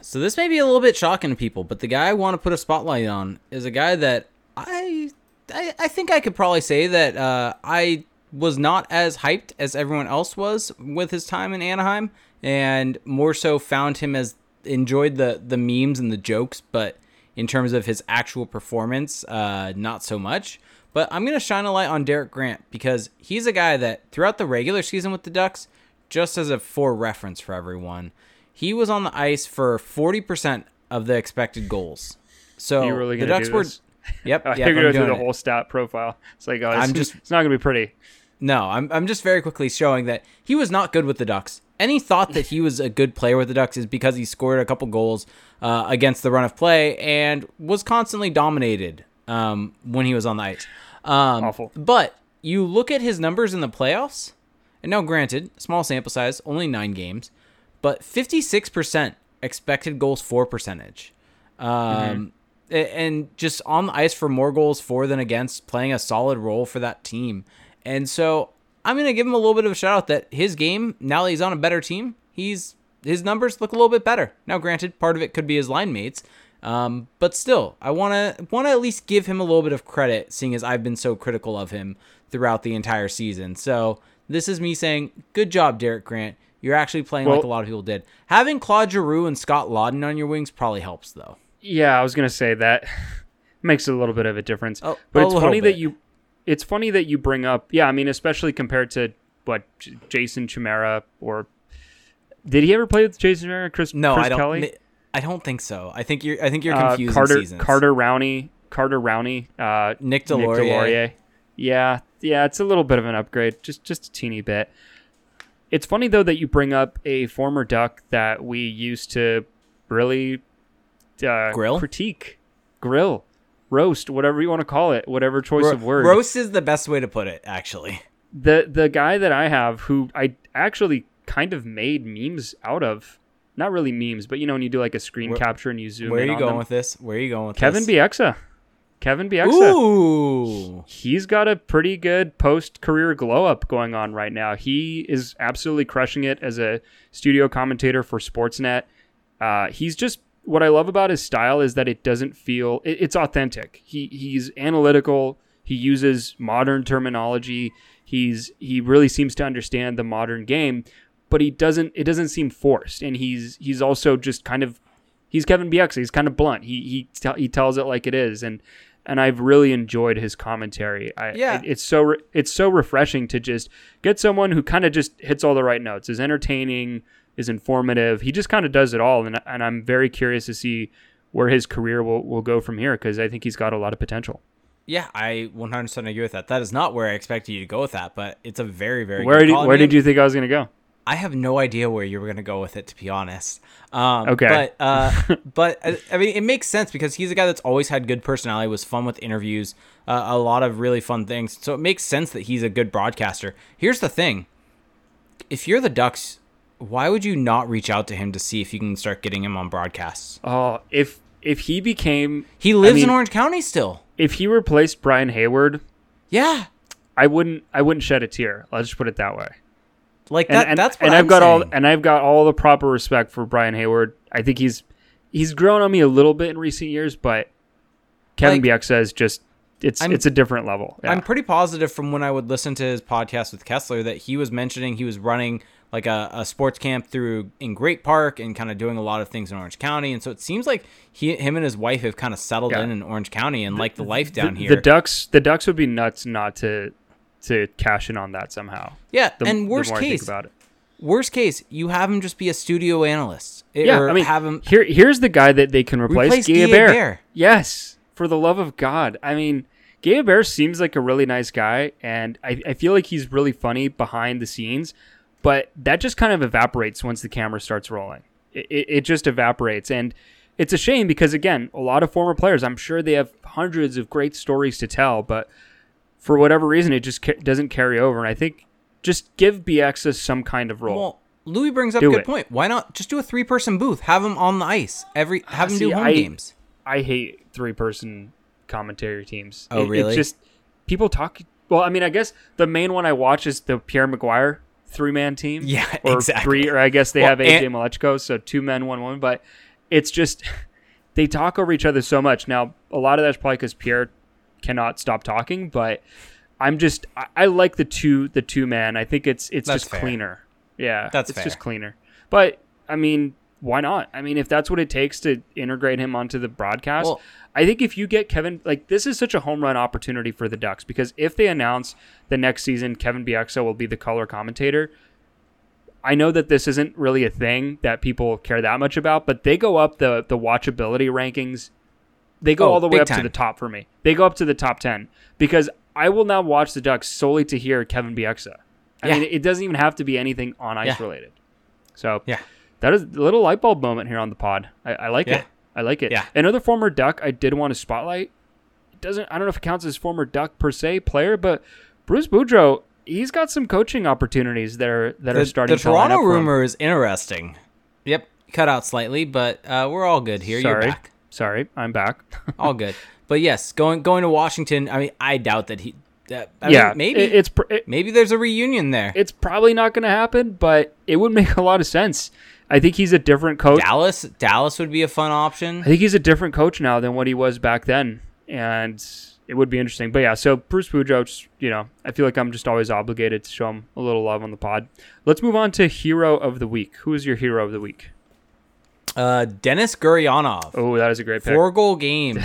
So this may be a little bit shocking to people, but the guy I want to put a spotlight on is a guy that I... I, I think I could probably say that uh, I was not as hyped as everyone else was with his time in Anaheim, and more so found him as enjoyed the, the memes and the jokes, but in terms of his actual performance, uh, not so much. But I'm going to shine a light on Derek Grant, because he's a guy that throughout the regular season with the Ducks, just as a for reference for everyone, he was on the ice for forty percent of the expected goals. So you really the Ducks were... Yep. I yep, go through the it. whole stat profile. It's like, oh, it's, I'm just, it's not going to be pretty. No, I'm I'm just very quickly showing that he was not good with the Ducks. Any thought that he was a good player with the Ducks is because he scored a couple goals uh, against the run of play and was constantly dominated um, when he was on the ice. Um, Awful. But you look at his numbers in the playoffs, and now granted, small sample size, only nine games, but fifty-six percent expected goals for percentage. Um mm-hmm. And just on the ice for more goals for than against, playing a solid role for that team. And so I'm going to give him a little bit of a shout out that his game, now that he's on a better team, he's his numbers look a little bit better. Now, granted, part of it could be his line mates. Um, but still, I want to want to at least give him a little bit of credit, seeing as I've been so critical of him throughout the entire season. So this is me saying, good job, Derek Grant. You're actually playing well, like a lot of people did. Having Claude Giroux and Scott Laughton on your wings probably helps, though. Yeah, I was gonna say that makes a little bit of a difference, oh, but it's funny bit. that you, it's funny that you bring up. Yeah, I mean, especially compared to what J- Jason Chimera, or did he ever play with Jason Chimera? Chris, no, Chris I don't. Kelly? I don't think so. I think you're. I think you're confusing uh, Carter, seasons. Carter Rowney, Carter Rowney, uh, Nick DeLaurier. Nick DeLaurier. Yeah, yeah, it's a little bit of an upgrade, just just a teeny bit. It's funny though that you bring up a former Duck that we used to really. Uh, grill critique grill roast, whatever you want to call it, whatever choice Ro- of word. Roast is the best way to put it, actually. The the guy that I have, who I actually kind of made memes out of, not really memes, but you know when you do like a screen where, capture and you zoom where in are you on going them. with this where are you going with Kevin this? Bieksa Kevin Bieksa Ooh. He's got a pretty good post-career glow-up going on right now. He is absolutely crushing it as a studio commentator for Sportsnet. Uh, he's just What I love about his style is that it doesn't feel... It, it's authentic. He He's analytical. He uses modern terminology. He's He really seems to understand the modern game, but he doesn't. It doesn't seem forced. And he's he's also just kind of... He's Kevin Bieksa. He's kind of blunt. He he t- he tells it like it is. And and I've really enjoyed his commentary. I, yeah. I, it's so re- it's so refreshing to just get someone who kind of just hits all the right notes, is entertaining, is informative. He just kind of does it all, and and I'm very curious to see where his career will, will go from here, because I think he's got a lot of potential. Yeah, I one hundred percent agree with that. That is not where I expected you to go with that, but it's a very, very where good did, call. Where did you think I was going to go? I have no idea where you were going to go with it, to be honest. Um, okay. But, uh, but I, I mean, it makes sense, because he's a guy that's always had good personality, was fun with interviews, uh, a lot of really fun things. So it makes sense that he's a good broadcaster. Here's the thing. If you're the Ducks, why would you not reach out to him to see if you can start getting him on broadcasts? Oh, if if he became... He lives I mean, in Orange County still. If he replaced Brian Hayward... Yeah. I wouldn't I wouldn't shed a tear. Let's just put it that way. Like that, and, and, that's what and I'm I've got saying. all And I've got all the proper respect for Brian Hayward. I think he's he's grown on me a little bit in recent years, but Kevin like, Bieksa is just... It's I'm, it's a different level. Yeah. I'm pretty positive from when I would listen to his podcast with Kessler that he was mentioning he was running... like a, a sports camp through in Great Park and kind of doing a lot of things in Orange County. And so it seems like he, him and his wife have kind of settled yeah. in in Orange County and the, like the life down the, here. The Ducks, the Ducks would be nuts not to, to cash in on that somehow. Yeah. The, and worst case, about it. worst case, you have him just be a studio analyst. It, yeah. Or I mean, have him here. Here's the guy that they can replace. replace Guillaume. Guillaume. Yes. For the love of God. I mean, Guillaume seems like a really nice guy. And I, I feel like he's really funny behind the scenes. But that just kind of evaporates once the camera starts rolling. It, it, it just evaporates. And it's a shame because, again, a lot of former players, I'm sure they have hundreds of great stories to tell. But for whatever reason, it just ca- doesn't carry over. And I think just give Bieksa some kind of role. Well, Louis brings up do a good it. point. Why not just do a three-person booth? Have him on the ice. Every Have uh, him see, do home I, games. I hate three-person commentary teams. Oh, it, really? It's just people talk. Well, I mean, I guess the main one I watch is the Pierre Maguire three-man team, yeah, or exactly. three, or I guess they well, have A J and- Malechko, so two men, one woman. But it's just they talk over each other so much. Now, a lot of that's probably because Pierre cannot stop talking, but I'm just I, I like the two the two man. I think it's it's that's just fair. Cleaner. Yeah, that's it's fair. Just cleaner. But I mean, why not? I mean, if that's what it takes to integrate him onto the broadcast, well, I think if you get Kevin, like, this is such a home run opportunity for the Ducks, because if they announce the next season Kevin Bieksa will be the color commentator, I know that this isn't really a thing that people care that much about, but they go up the the watchability rankings. They go oh, all the way up time. to the top for me. They go up to the top ten, because I will now watch the Ducks solely to hear Kevin Bieksa. I yeah. mean, it doesn't even have to be anything on ice yeah. related. So yeah. that is a little light bulb moment here on the pod. I, I like yeah. it. I like it. Yeah. Another former Duck I did want to spotlight. It doesn't. I don't know if it counts as former Duck per se player, but Bruce Boudreau, he's got some coaching opportunities that are that the, are starting. The to Toronto line up rumor is interesting. Yep, cut out slightly, but uh, we're all good here. Sorry. You're back. Sorry, I'm back. All good. But yes, going going to Washington. I mean, I doubt that he. Uh, I yeah, mean, maybe it, it's pr- it, maybe there's a reunion there. It's probably not going to happen, but it would make a lot of sense. I think he's a different coach. Dallas, Dallas would be a fun option. I think he's a different coach now than what he was back then, and it would be interesting. But yeah, so Bruce Boudreau, you know, I feel like I'm just always obligated to show him a little love on the pod. Let's move on to Hero of the Week. Who is your Hero of the Week? Uh, Denis Gurianov. Oh, that is a great pick. Four goal game.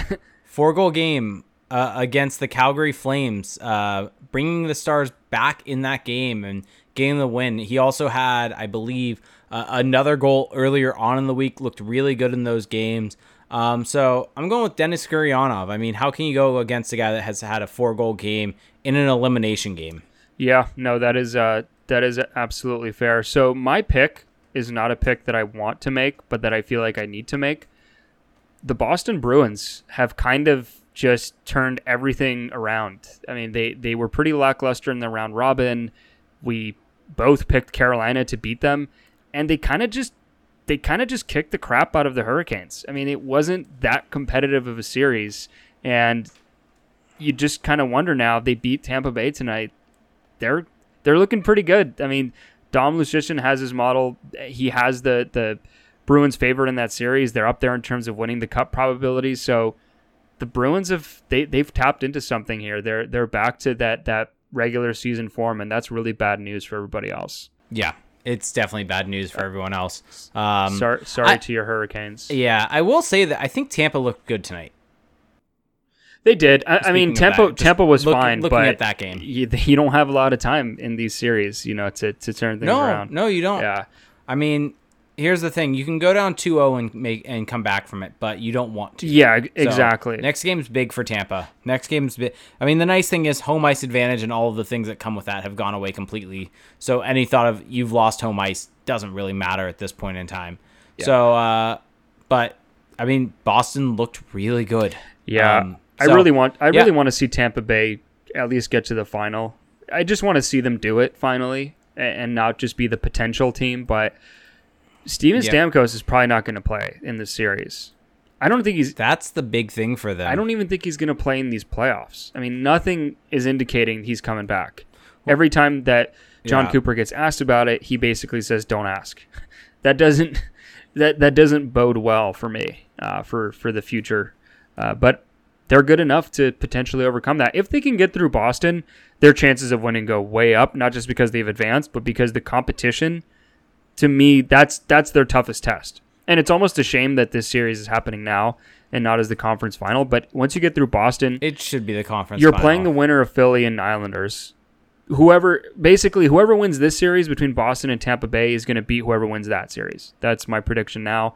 Four goal game. Uh, against the Calgary Flames, uh, bringing the Stars back in that game and getting the win. He also had, I believe, uh, another goal earlier on in the week, looked really good in those games. Um, so I'm going with Denis Gurianov. I mean, how can you go against a guy that has had a four-goal game in an elimination game? Yeah, no, that is uh, that is absolutely fair. So my pick is not a pick that I want to make, but that I feel like I need to make. The Boston Bruins have kind of just turned everything around. I mean, they, they were pretty lackluster in the round robin. We both picked Carolina to beat them, and they kind of just they kind of just kicked the crap out of the Hurricanes. I mean, it wasn't that competitive of a series, and you just kind of wonder now. They beat Tampa Bay tonight. They're they're looking pretty good. I mean, Dom Lucian has his model. He has the the Bruins favored in that series. They're up there in terms of winning the Cup probabilities. So the Bruins have they they've tapped into something here. They're they're back to that that regular season form, and that's really bad news for everybody else. Yeah, it's definitely bad news for everyone else. Um, sorry, sorry I, to your Hurricanes. Yeah, I will say that I think Tampa looked good tonight. They did. I, I mean, Tampa that, Tampa was look, fine. Looking but at that game, you, you don't have a lot of time in these series, you know, to to turn things no, around. No, you don't. Yeah, I mean. Here's the thing. You can go down two oh and make and come back from it, but you don't want to. Yeah, exactly. So, next game's big for Tampa. Next game's big. I mean, the nice thing is home ice advantage and all of the things that come with that have gone away completely. So any thought of you've lost home ice doesn't really matter at this point in time. Yeah. So, uh, but, I mean, Boston looked really good. Yeah. Um, so, I really want I yeah. really want to see Tampa Bay at least get to the final. I just want to see them do it finally and, and not just be the potential team, but Steven yep. Stamkos is probably not going to play in this series. I don't think he's... That's the big thing for them. I don't even think he's going to play in these playoffs. I mean, nothing is indicating he's coming back. Well, every time that John yeah. Cooper gets asked about it, he basically says, don't ask. That doesn't that, that doesn't bode well for me uh, for, for the future. Uh, but they're good enough to potentially overcome that. If they can get through Boston, their chances of winning go way up, not just because they've advanced, but because the competition... To me, that's that's their toughest test. And it's almost a shame that this series is happening now and not as the conference final. But once you get through Boston... It should be the conference you're final. You're playing the winner of Philly and Islanders. Whoever, basically, whoever wins this series between Boston and Tampa Bay is going to beat whoever wins that series. That's my prediction now.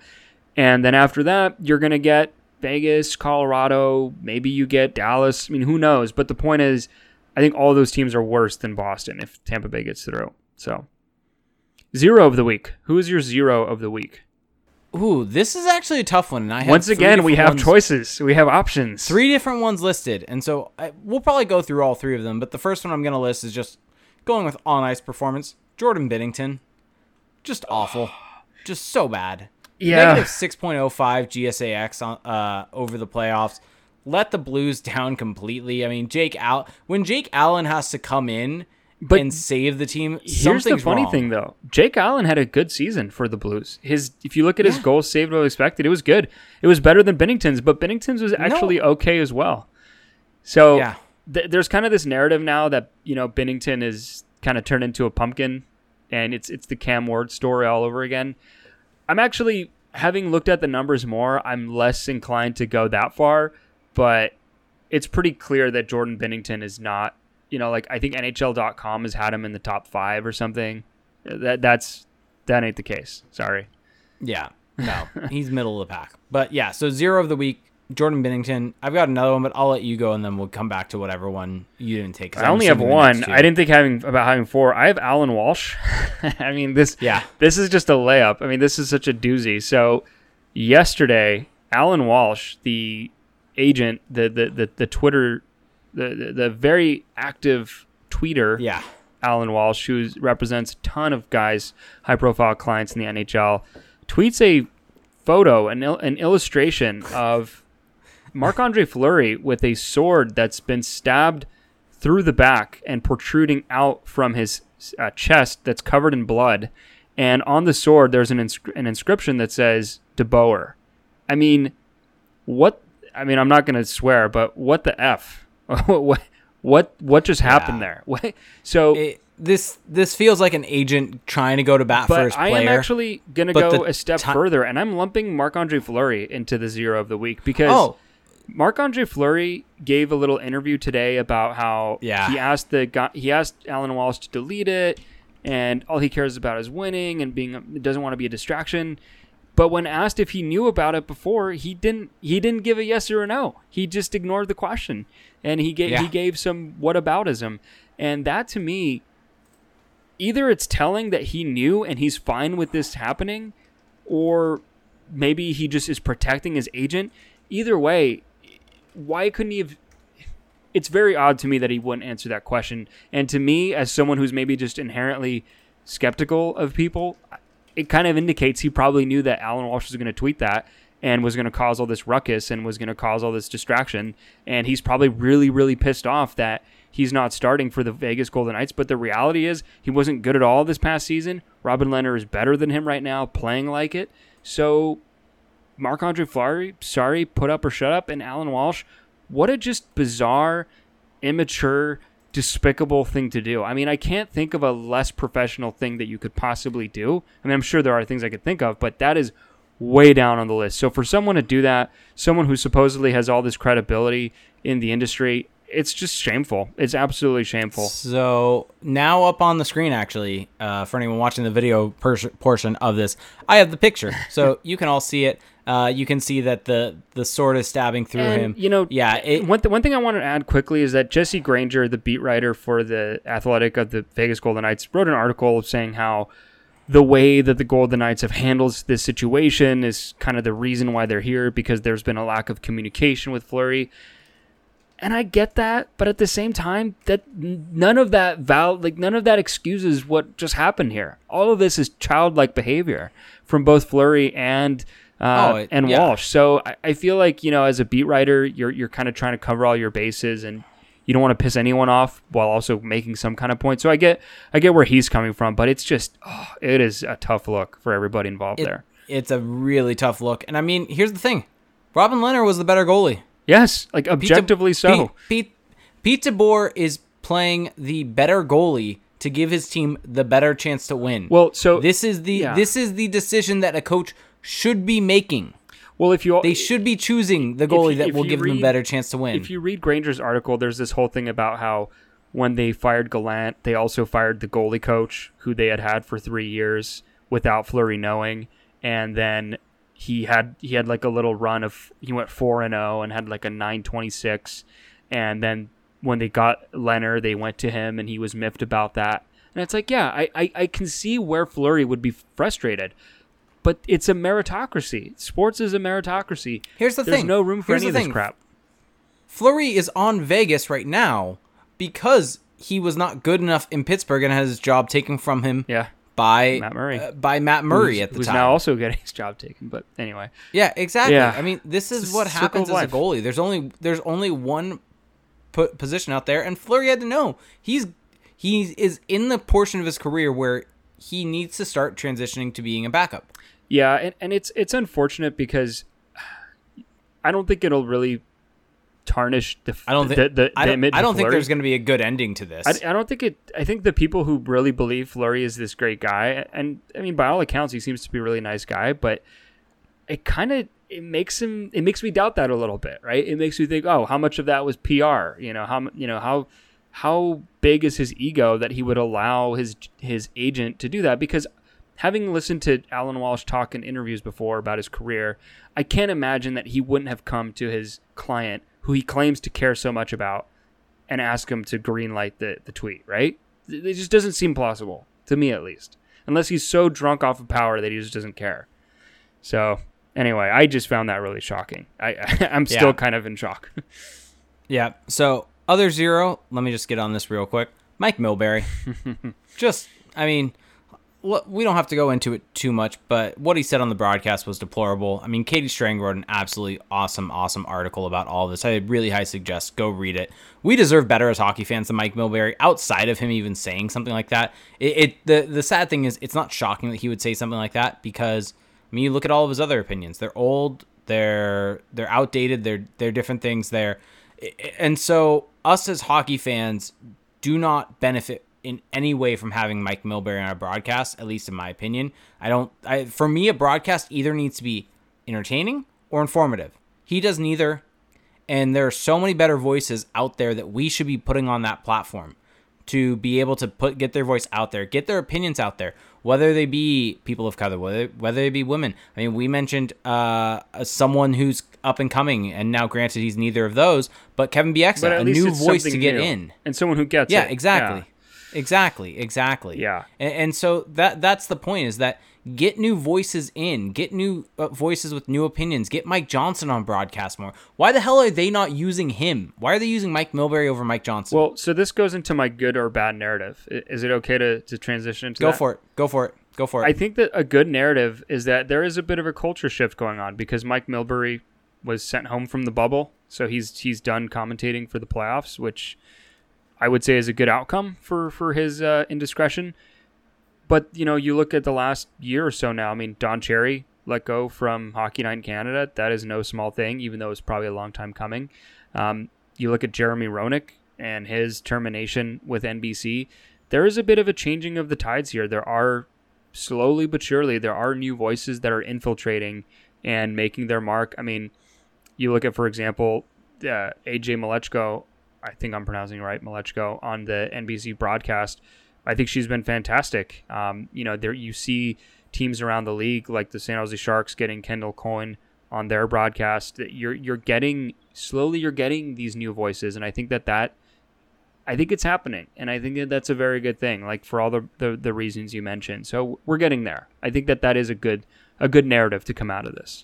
And then after that, you're going to get Vegas, Colorado. Maybe you get Dallas. I mean, who knows? But the point is, I think all those teams are worse than Boston if Tampa Bay gets through. So... Zero of the week. Who is your zero of the week? Ooh, this is actually a tough one. And I have Once again, we have ones, choices. We have options. Three different ones listed. And so I, we'll probably go through all three of them. But the first one I'm going to list is just going with on-ice performance. Jordan Binnington. Just awful. Just so bad. Yeah. Negative six point oh five G S A X on, uh, over the playoffs. Let the Blues down completely. I mean, Jake Al- when Jake Allen has to come in, But and save the team. Here's the funny wrong. thing, though. Jake Allen had a good season for the Blues. His, if you look at yeah. his goals saved above expected, it was good. It was better than Binnington's, but Binnington's was actually no. okay as well. So yeah. th- there's kind of this narrative now that, you know, Binnington is kind of turned into a pumpkin, and it's it's the Cam Ward story all over again. I'm actually, having looked at the numbers more, I'm less inclined to go that far, but it's pretty clear that Jordan Binnington is not, you know, like I think N H L dot com has had him in the top five or something. That that's that ain't the case. Sorry. Yeah. No, he's middle of the pack. But yeah, so zero of the week, Jordan Binnington. I've got another one, but I'll let you go, and then we'll come back to whatever one you didn't take. I I'm only have one. I didn't think having about having four. I have Alan Walsh. I mean, this yeah. this is just a layup. I mean, this is such a doozy. So yesterday, Alan Walsh, the agent, the the the, the Twitter, the, the the very active tweeter, yeah, Alan Walsh, who represents a ton of guys, high profile clients in the N H L, tweets a photo, an il- an illustration of Marc-Andre Fleury with a sword that's been stabbed through the back and protruding out from his uh, chest that's covered in blood. And on the sword, there's an inscri- an inscription that says DeBoer. I mean, what? I mean, I'm not going to swear, but what the F? what, what what just happened yeah. there? so it, this this feels like an agent trying to go to bat for his player. But I am actually going to go a step t- further, and I'm lumping Marc-Andre Fleury into the zero of the week because... Oh. Marc-Andre Fleury gave a little interview today about how yeah. he asked the guy, he asked Alan Walsh to delete it, and all he cares about is winning and being doesn't want to be a distraction. But when asked if he knew about it before, he didn't. He didn't give a yes or a no. He just ignored the question, and he gave yeah. he gave some whataboutism, and that to me, either it's telling that he knew and he's fine with this happening, or maybe he just is protecting his agent. Either way. Why couldn't he have... It's very odd to me that he wouldn't answer that question. And to me, as someone who's maybe just inherently skeptical of people, it kind of indicates he probably knew that Alan Walsh was going to tweet that and was going to cause all this ruckus and was going to cause all this distraction. And he's probably really, really pissed off that he's not starting for the Vegas Golden Knights. But the reality is he wasn't good at all this past season. Robin Lehner is better than him right now, playing like it. So... Marc-Andre Fleury, sorry, put up or shut up, and Alan Walsh, what a just bizarre, immature, despicable thing to do. I mean, I can't think of a less professional thing that you could possibly do. I mean, I'm sure there are things I could think of, but that is way down on the list. So for someone to do that, someone who supposedly has all this credibility in the industry, it's just shameful. It's absolutely shameful. So now up on the screen, actually, uh, for anyone watching the video per- portion of this, I have the picture, so you can all see it. Uh, you can see that the, the sword is stabbing through and, him. You know, yeah. It, one th- one thing I want to add quickly is that Jesse Granger, the beat writer for The Athletic of the Vegas Golden Knights, wrote an article saying how the way that the Golden Knights have handled this situation is kind of the reason why they're here, because there's been a lack of communication with Fleury. And I get that, but at the same time, that none of that val- like none of that excuses what just happened here. All of this is childlike behavior from both Fleury and uh, oh, it, and yeah. Walsh. So I, I feel like, you know, as a beat writer, you're you're kind of trying to cover all your bases, and you don't want to piss anyone off while also making some kind of point. So I get I get where he's coming from, but it's just oh, it is a tough look for everybody involved it, there. It's a really tough look, and I mean, here's the thing: Robin Lehner was the better goalie. Yes, like objectively Pete, so. Pete, Pete, Pete DeBoer is playing the better goalie to give his team the better chance to win. Well, so this is the yeah. this is the decision that a coach should be making. Well, if you they should be choosing the goalie you, that will give read, them a better chance to win. If you read Granger's article, there's this whole thing about how when they fired Gallant, they also fired the goalie coach who they had had for three years without Fleury knowing, and then. He had he had like a little run of he went four and zero and had like a nine twenty six, and then when they got Leonard, they went to him and he was miffed about that. And it's like, yeah, I, I, I can see where Fleury would be frustrated, but it's a meritocracy. Sports is a meritocracy. Here's the There's thing: there's no room for Here's any of this crap. Fleury is on Vegas right now because he was not good enough in Pittsburgh and had his job taken from him. Yeah. By Matt Murray, uh, by Matt Murray who's, at the who's time. Who's now also getting his job taken, but anyway. Yeah, exactly. Yeah. I mean, this is it's what happens as life. A goalie. There's only there's only one po- position out there, and Fleury had to know he's he is in the portion of his career where he needs to start transitioning to being a backup. Yeah, and, and it's it's unfortunate because I don't think it'll really tarnish the I don't think the, the, I don't, the I don't think there's going to be a good ending to this. I, I don't think it. I think the people who really believe Fleury is this great guy, and I mean, by all accounts, he seems to be a really nice guy, but it kind of it makes him. It makes me doubt that a little bit, right? It makes me think, oh, how much of that was P R? You know, how you know how how big is his ego that he would allow his his agent to do that? Because having listened to Alan Walsh talk in interviews before about his career, I can't imagine that he wouldn't have come to his client, who he claims to care so much about, and ask him to greenlight the, the tweet, right? It just doesn't seem plausible, to me at least. Unless he's so drunk off of power that he just doesn't care. So, anyway, I just found that really shocking. I, I, I'm still yeah. kind of in shock. yeah, so, other zero, let me just get on this real quick. Mike Milbury. just, I mean... we don't have to go into it too much, but what he said on the broadcast was deplorable. I mean, Katie Strang wrote an absolutely awesome, awesome article about all this. I really highly suggest go read it. We deserve better as hockey fans than Mike Milbury. Outside of him even saying something like that, it, it the the sad thing is it's not shocking that he would say something like that because I mean, you look at all of his other opinions. They're old, they're they're outdated, they're they're different things there, and so us as hockey fans do not benefit in any way from having Mike Milbury on our broadcast, at least in my opinion. I don't, I, for me, a broadcast either needs to be entertaining or informative. He does neither. And there are so many better voices out there that we should be putting on that platform to be able to put, get their voice out there, get their opinions out there, whether they be people of color, whether, whether they be women. I mean, we mentioned uh, someone who's up and coming, and now granted he's neither of those, but Kevin Bieksa, a new voice to get new in. And someone who gets yeah, it. Exactly. Yeah, exactly. Exactly, exactly. Yeah. And, and so that that's the point, is that get new voices in, get new uh, voices with new opinions, get Mike Johnson on broadcast more. Why the hell are they not using him? Why are they using Mike Milbury over Mike Johnson? Well, so this goes into my good or bad narrative. Is it okay to, to transition into Go that? for it. Go for it. Go for it. I think that a good narrative is that there is a bit of a culture shift going on because Mike Milbury was sent home from the bubble, so he's he's done commentating for the playoffs, which I would say is a good outcome for, for his uh, indiscretion. But, you know, you look at the last year or so now. I mean, Don Cherry let go from Hockey Night in Canada. That is no small thing, even though it's probably a long time coming. Um, you look at Jeremy Roenick and his termination with N B C. There is a bit of a changing of the tides here. There are, slowly but surely, there are new voices that are infiltrating and making their mark. I mean, you look at, for example, uh, A J Malechko, I think I'm pronouncing it right, Malechko, on the N B C broadcast. I think she's been fantastic. Um, you know, there you see teams around the league like the San Jose Sharks getting Kendall Coyne on their broadcast. You're you're getting slowly you're getting these new voices, and I think that that I think it's happening, and I think that that's a very good thing. Like for all the the, the reasons you mentioned, so we're getting there. I think that that is a good a good narrative to come out of this.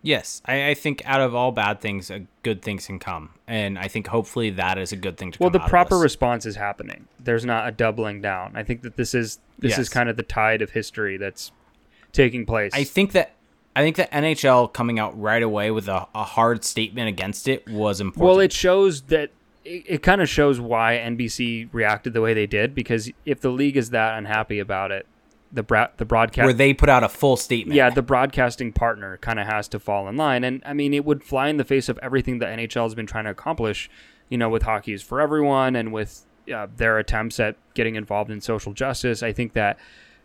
Yes, I, I think out of all bad things, uh, good things can come, and I think hopefully that is a good thing to come out of this. Well, the proper response is happening. There's not a doubling down. I think that this is this yes. is kind of the tide of history that's taking place. I think that I think the N H L coming out right away with a, a hard statement against it was important. Well, it shows that it, it kind of shows why N B C reacted the way they did, because if the league is that unhappy about it, the bra- the broadcast where they put out a full statement. Yeah, the broadcasting partner kind of has to fall in line, and I mean it would fly in the face of everything the N H L has been trying to accomplish, you know, with Hockey is for Everyone and with uh, their attempts at getting involved in social justice. I think that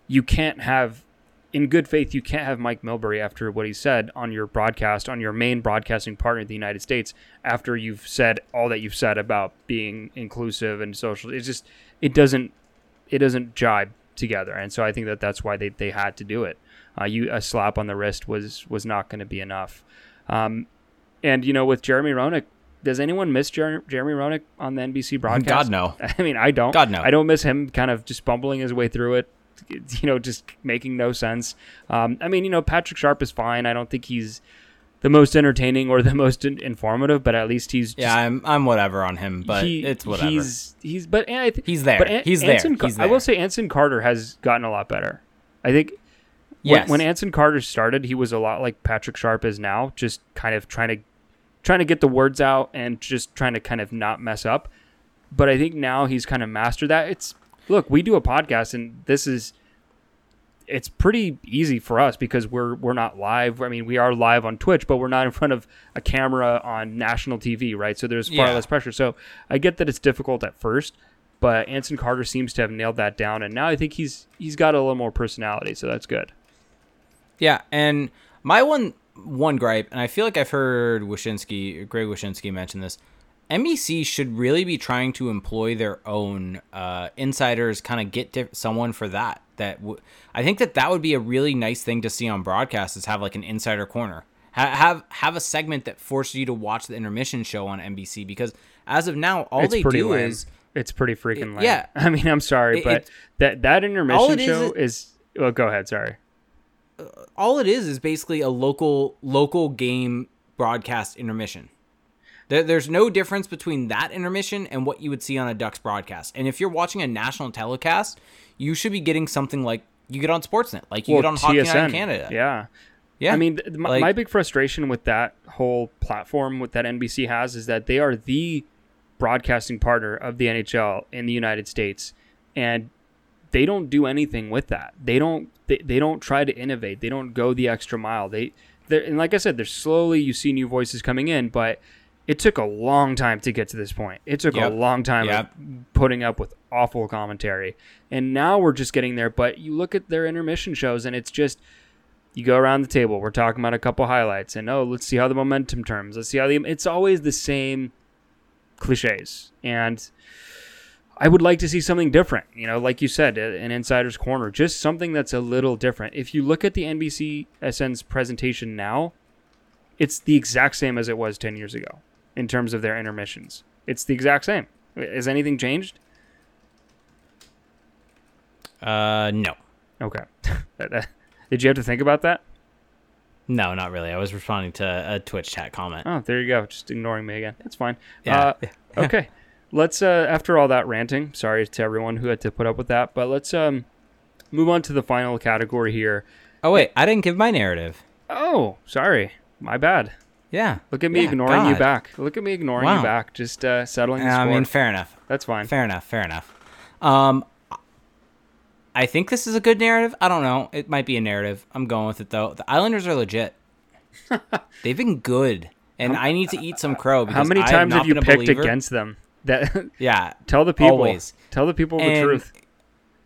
you can't have, in good faith, you can't have Mike Milbury after what he said on your broadcast, on your main broadcasting partner in the United States, after you've said all that you've said about being inclusive and social. It's just it doesn't it doesn't jibe together, and so I think that that's why they, they had to do it. Uh, you a slap on the wrist was was not going to be enough. Um, and you know, with Jeremy Roenick, does anyone miss Jer- Jeremy Roenick on the N B C broadcast? God no. I mean, I don't. God no. I don't miss him. Kind of just bumbling his way through it. You know, just making no sense. Um, I mean, you know, Patrick Sharp is fine. I don't think he's the most entertaining or the most in- informative, but at least he's just, yeah, I'm I'm whatever on him, but he, it's whatever. He's he's but I th- he's there. But An- he's, Anson, there. he's there. I will say Anson Carter has gotten a lot better. I think yes. when, when Anson Carter started, he was a lot like Patrick Sharp is now, just kind of trying to trying to get the words out and just trying to kind of not mess up. But I think now he's kind of mastered that. It's look, we do a podcast, and this is it's pretty easy for us because we're we're not live. I mean, we are live on Twitch, but we're not in front of a camera on national T V, right? So there's far yeah. less pressure. So I get that it's difficult at first, but Anson Carter seems to have nailed that down, and now I think he's he's got a little more personality, so that's good. Yeah, and my one one gripe, and I feel like I've heard Wyshynski, Greg Wyshynski mention this, M E C should really be trying to employ their own uh, insiders, kind of get diff- someone for that. That w- I think that that would be a really nice thing to see on broadcast is have like an insider corner. Ha- have have a segment that forces you to watch the intermission show on N B C, because as of now, all it's they do lame. is... It's pretty freaking it, lame. Yeah. I mean, I'm sorry, it, but it, that, that intermission show is... is well, go ahead, sorry. Uh, all it is is basically a local local game broadcast intermission. There's no difference between that intermission and what you would see on a Ducks broadcast. And if you're watching a national telecast, you should be getting something like you get on Sportsnet, like you well, get on Hockey Night in Canada. Yeah. Yeah. I mean, th- my, like, my big frustration with that whole platform with that N B C has is that they are the broadcasting partner of the N H L in the United States. And they don't do anything with that. They don't, they, they don't try to innovate. They don't go the extra mile. They, and like I said, they're slowly, you see new voices coming in, but it took a long time to get to this point. It took yep. a long time yep. of putting up with awful commentary. And now we're just getting there. But you look at their intermission shows, and it's just you go around the table. We're talking about a couple highlights. And, oh, let's see how the momentum turns. Let's see how the – it's always the same cliches. And I would like to see something different. You know, like you said, an insider's corner, just something that's a little different. If you look at the N B C S N's presentation now, it's the exact same as it was ten years ago. In terms of their intermissions, it's the exact same. Has anything changed? Uh, no. Okay. Did you have to think about that? No, not really. I was responding to a Twitch chat comment. Oh, there you go. Just ignoring me again. That's fine. Yeah. Uh, okay. Let's, uh, after all that ranting, sorry to everyone who had to put up with that, but let's um, move on to the final category here. Oh, wait. I didn't give my narrative. Oh, sorry. My bad. Yeah. Look at me yeah, ignoring God. you back. Look at me ignoring wow. you back. Just uh, settling the score. I mean, fair enough. That's fine. Fair enough. Fair enough. Um, I think this is a good narrative. I don't know. It might be a narrative. I'm going with it, though. The Islanders are legit. They've been good. And I'm, I need to eat some crow. Because how many times have, have you picked against them? That Yeah. Tell the people. Always. Tell the people and, the truth.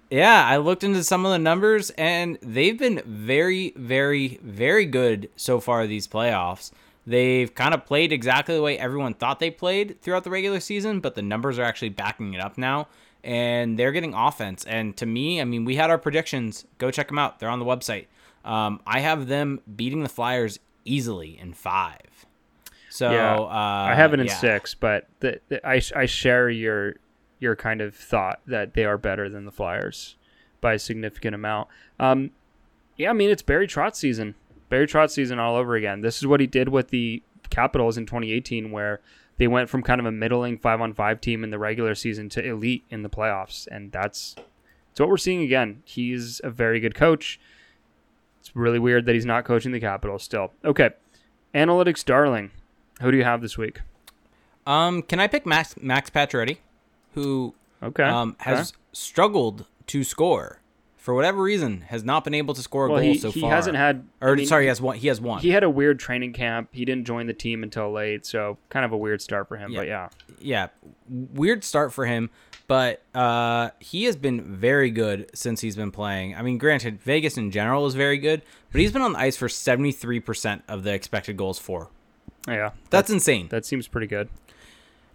Yeah, I looked into some of the numbers, and they've been very, very, very good so far these playoffs. They've kind of played exactly the way everyone thought they played throughout the regular season, but the numbers are actually backing it up now, and they're getting offense. And to me, I mean, we had our predictions. Go check them out. They're on the website. Um, I have them beating the Flyers easily in five. So yeah, uh, I have it in yeah. six, but the, the, I, I share your your kind of thought that they are better than the Flyers by a significant amount. Um, yeah, I mean, it's Barry Trotz season. Barry Trotz season all over again. This is what he did with the Capitals in twenty eighteen, where they went from kind of a middling five-on-five team in the regular season to elite in the playoffs, and that's it's what we're seeing again. He's a very good coach. It's really weird that he's not coaching the Capitals still. Okay, analytics darling, who do you have this week? Um, can I pick Max Max Pacioretty, who okay. um, has okay. struggled to score? For whatever reason, has not been able to score a well, goal he, so he far. He hasn't had... Or, I mean, sorry, he has, one, he has one. He had a weird training camp. He didn't join the team until late, so kind of a weird start for him, yeah. but yeah. Yeah, weird start for him, but uh, he has been very good since he's been playing. I mean, granted, Vegas in general is very good, but he's been on the ice for seventy-three percent of the expected goals for. Yeah. That's that, insane. That seems pretty good.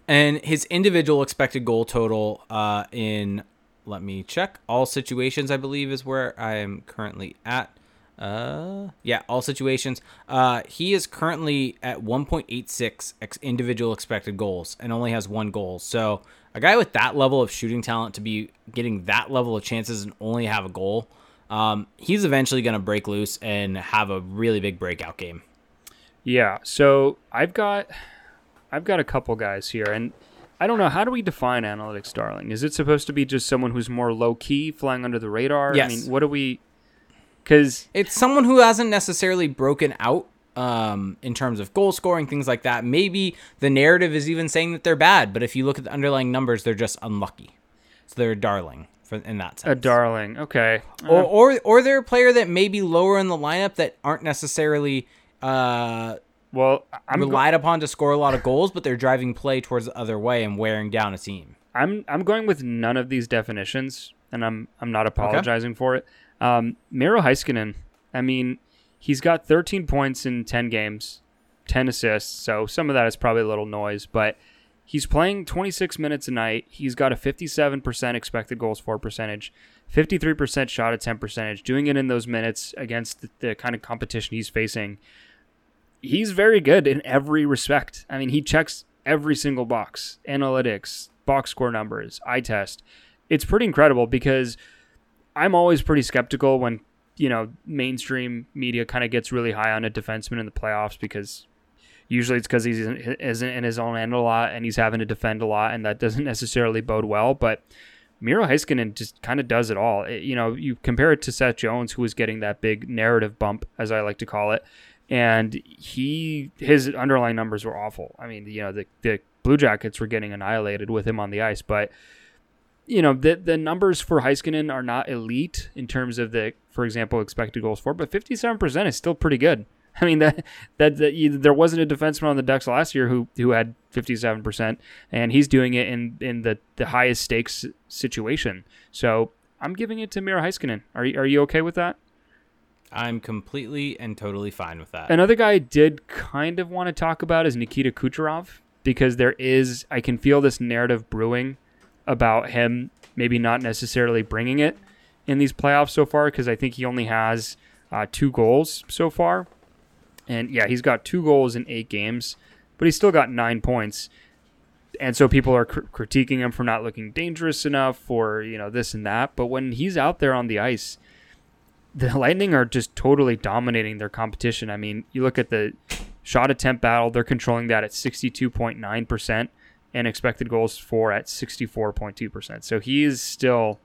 And his individual expected goal total uh, in... Let me check. All situations, I believe, is where I am currently at. Uh, yeah, all situations. Uh, he is currently at one point eight six ex- individual expected goals and only has one goal. So a guy with that level of shooting talent to be getting that level of chances and only have a goal, um, he's eventually going to break loose and have a really big breakout game. Yeah, so I've got, I've got a couple guys here, and I don't know. How do we define analytics darling? Is it supposed to be just someone who's more low-key, flying under the radar? Yes. I mean, what do we... Because it's someone who hasn't necessarily broken out um, in terms of goal scoring, things like that. Maybe the narrative is even saying that they're bad, but if you look at the underlying numbers, they're just unlucky. So they're a darling. for in that sense. A darling, okay. Uh, or, or or they're a player that may be lower in the lineup that aren't necessarily uh, well I'm relied go- upon to score a lot of goals, but they're driving play towards the other way and wearing down a team. I'm I'm going with none of these definitions, and I'm I'm not apologizing okay. for it. Um, Miro Heiskanen, I mean, he's got thirteen points in ten games, ten assists, so some of that is probably a little noise, but he's playing twenty-six minutes a night. He's got a fifty-seven percent expected goals for percentage, fifty-three percent shot attempt percentage, doing it in those minutes against the, the kind of competition he's facing. He's very good in every respect. I mean, he checks every single box, analytics, box score numbers, eye test. It's pretty incredible because I'm always pretty skeptical when, you know, mainstream media kind of gets really high on a defenseman in the playoffs because usually it's because he isn't in his own end a lot and he's having to defend a lot, and that doesn't necessarily bode well. But Miro Heiskanen just kind of does it all. It, you know, you compare it to Seth Jones, who was getting that big narrative bump, as I like to call it, and he his underlying numbers were awful. I mean, you know, the, the Blue Jackets were getting annihilated with him on the ice, but you know, the the numbers for Heiskanen are not elite in terms of the, for example, expected goals for, but fifty-seven percent is still pretty good. I mean, that that, that you, there wasn't a defenseman on the Ducks last year who who had fifty-seven percent, and he's doing it in, in the, the highest stakes situation. So I'm giving it to Miro Heiskanen. Are you, are you okay with that? I'm completely and totally fine with that. Another guy I did kind of want to talk about is Nikita Kucherov, because there is, I can feel this narrative brewing about him maybe not necessarily bringing it in these playoffs so far, because I think he only has uh, two goals so far. And yeah, he's got two goals in eight games, but he's still got nine points. And so people are cr- critiquing him for not looking dangerous enough, or, you know, this and that. But when he's out there on the ice, the Lightning are just totally dominating their competition. I mean, you look at the shot attempt battle, they're controlling that at sixty-two point nine percent and expected goals for at sixty-four point two percent. So he is still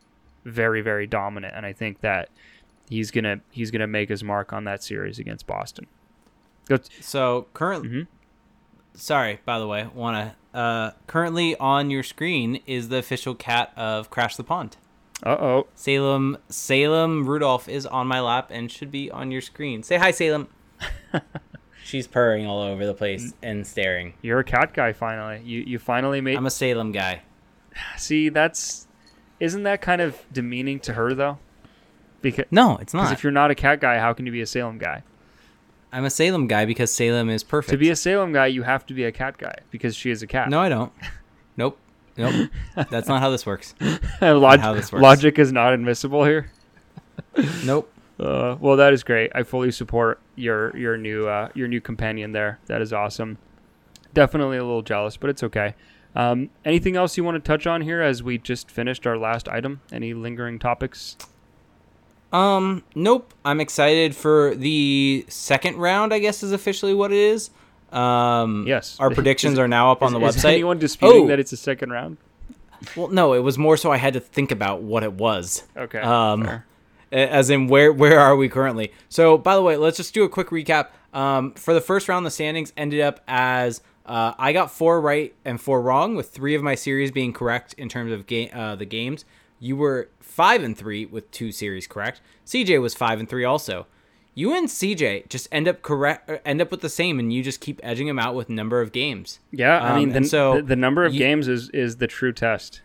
very, very dominant. And I think that he's going to, he's going to make his mark on that series against Boston. So currently, mm-hmm. sorry, by the way, wanna uh, currently on your screen is the official cat of Crash the Pond. Uh oh, Salem Salem Rudolph is on my lap and should be on your screen. Say hi, Salem. She's purring all over the place and staring. You're a cat guy finally. You you finally made. I'm a Salem guy. See, that's isn't that kind of demeaning to her though? Because no, it's not. Because if you're not a cat guy, how can you be a Salem guy? I'm a Salem guy because Salem is perfect. To be a Salem guy, you have to be a cat guy because she is a cat. No, I don't. Nope. Nope. That's not how this works. Log- how this works. Logic is not admissible here. Nope. Uh, well, that is great. I fully support your your new uh, your new companion there. That is awesome. Definitely a little jealous, but it's okay. Um, anything else you want to touch on here as we just finished our last item? Any lingering topics? Um, nope. I'm excited for the second round, I guess is officially what it is. Um, yes. Our predictions is, are now up on the is, website. Is anyone disputing oh. that it's a second round? Well, no, it was more so I had to think about what it was. Okay. Um, fair. As in where, where are we currently? So by the way, let's just do a quick recap. Um, for the first round, the standings ended up as, uh, I got four right and four wrong, with three of my series being correct in terms of game, uh, the games. You were five and three with two series correct. C J was five and three also. You and C J just end up correct, end up with the same, and you just keep edging them out with number of games. Yeah, um, I mean, the, so the, the number of you, games is is the true test.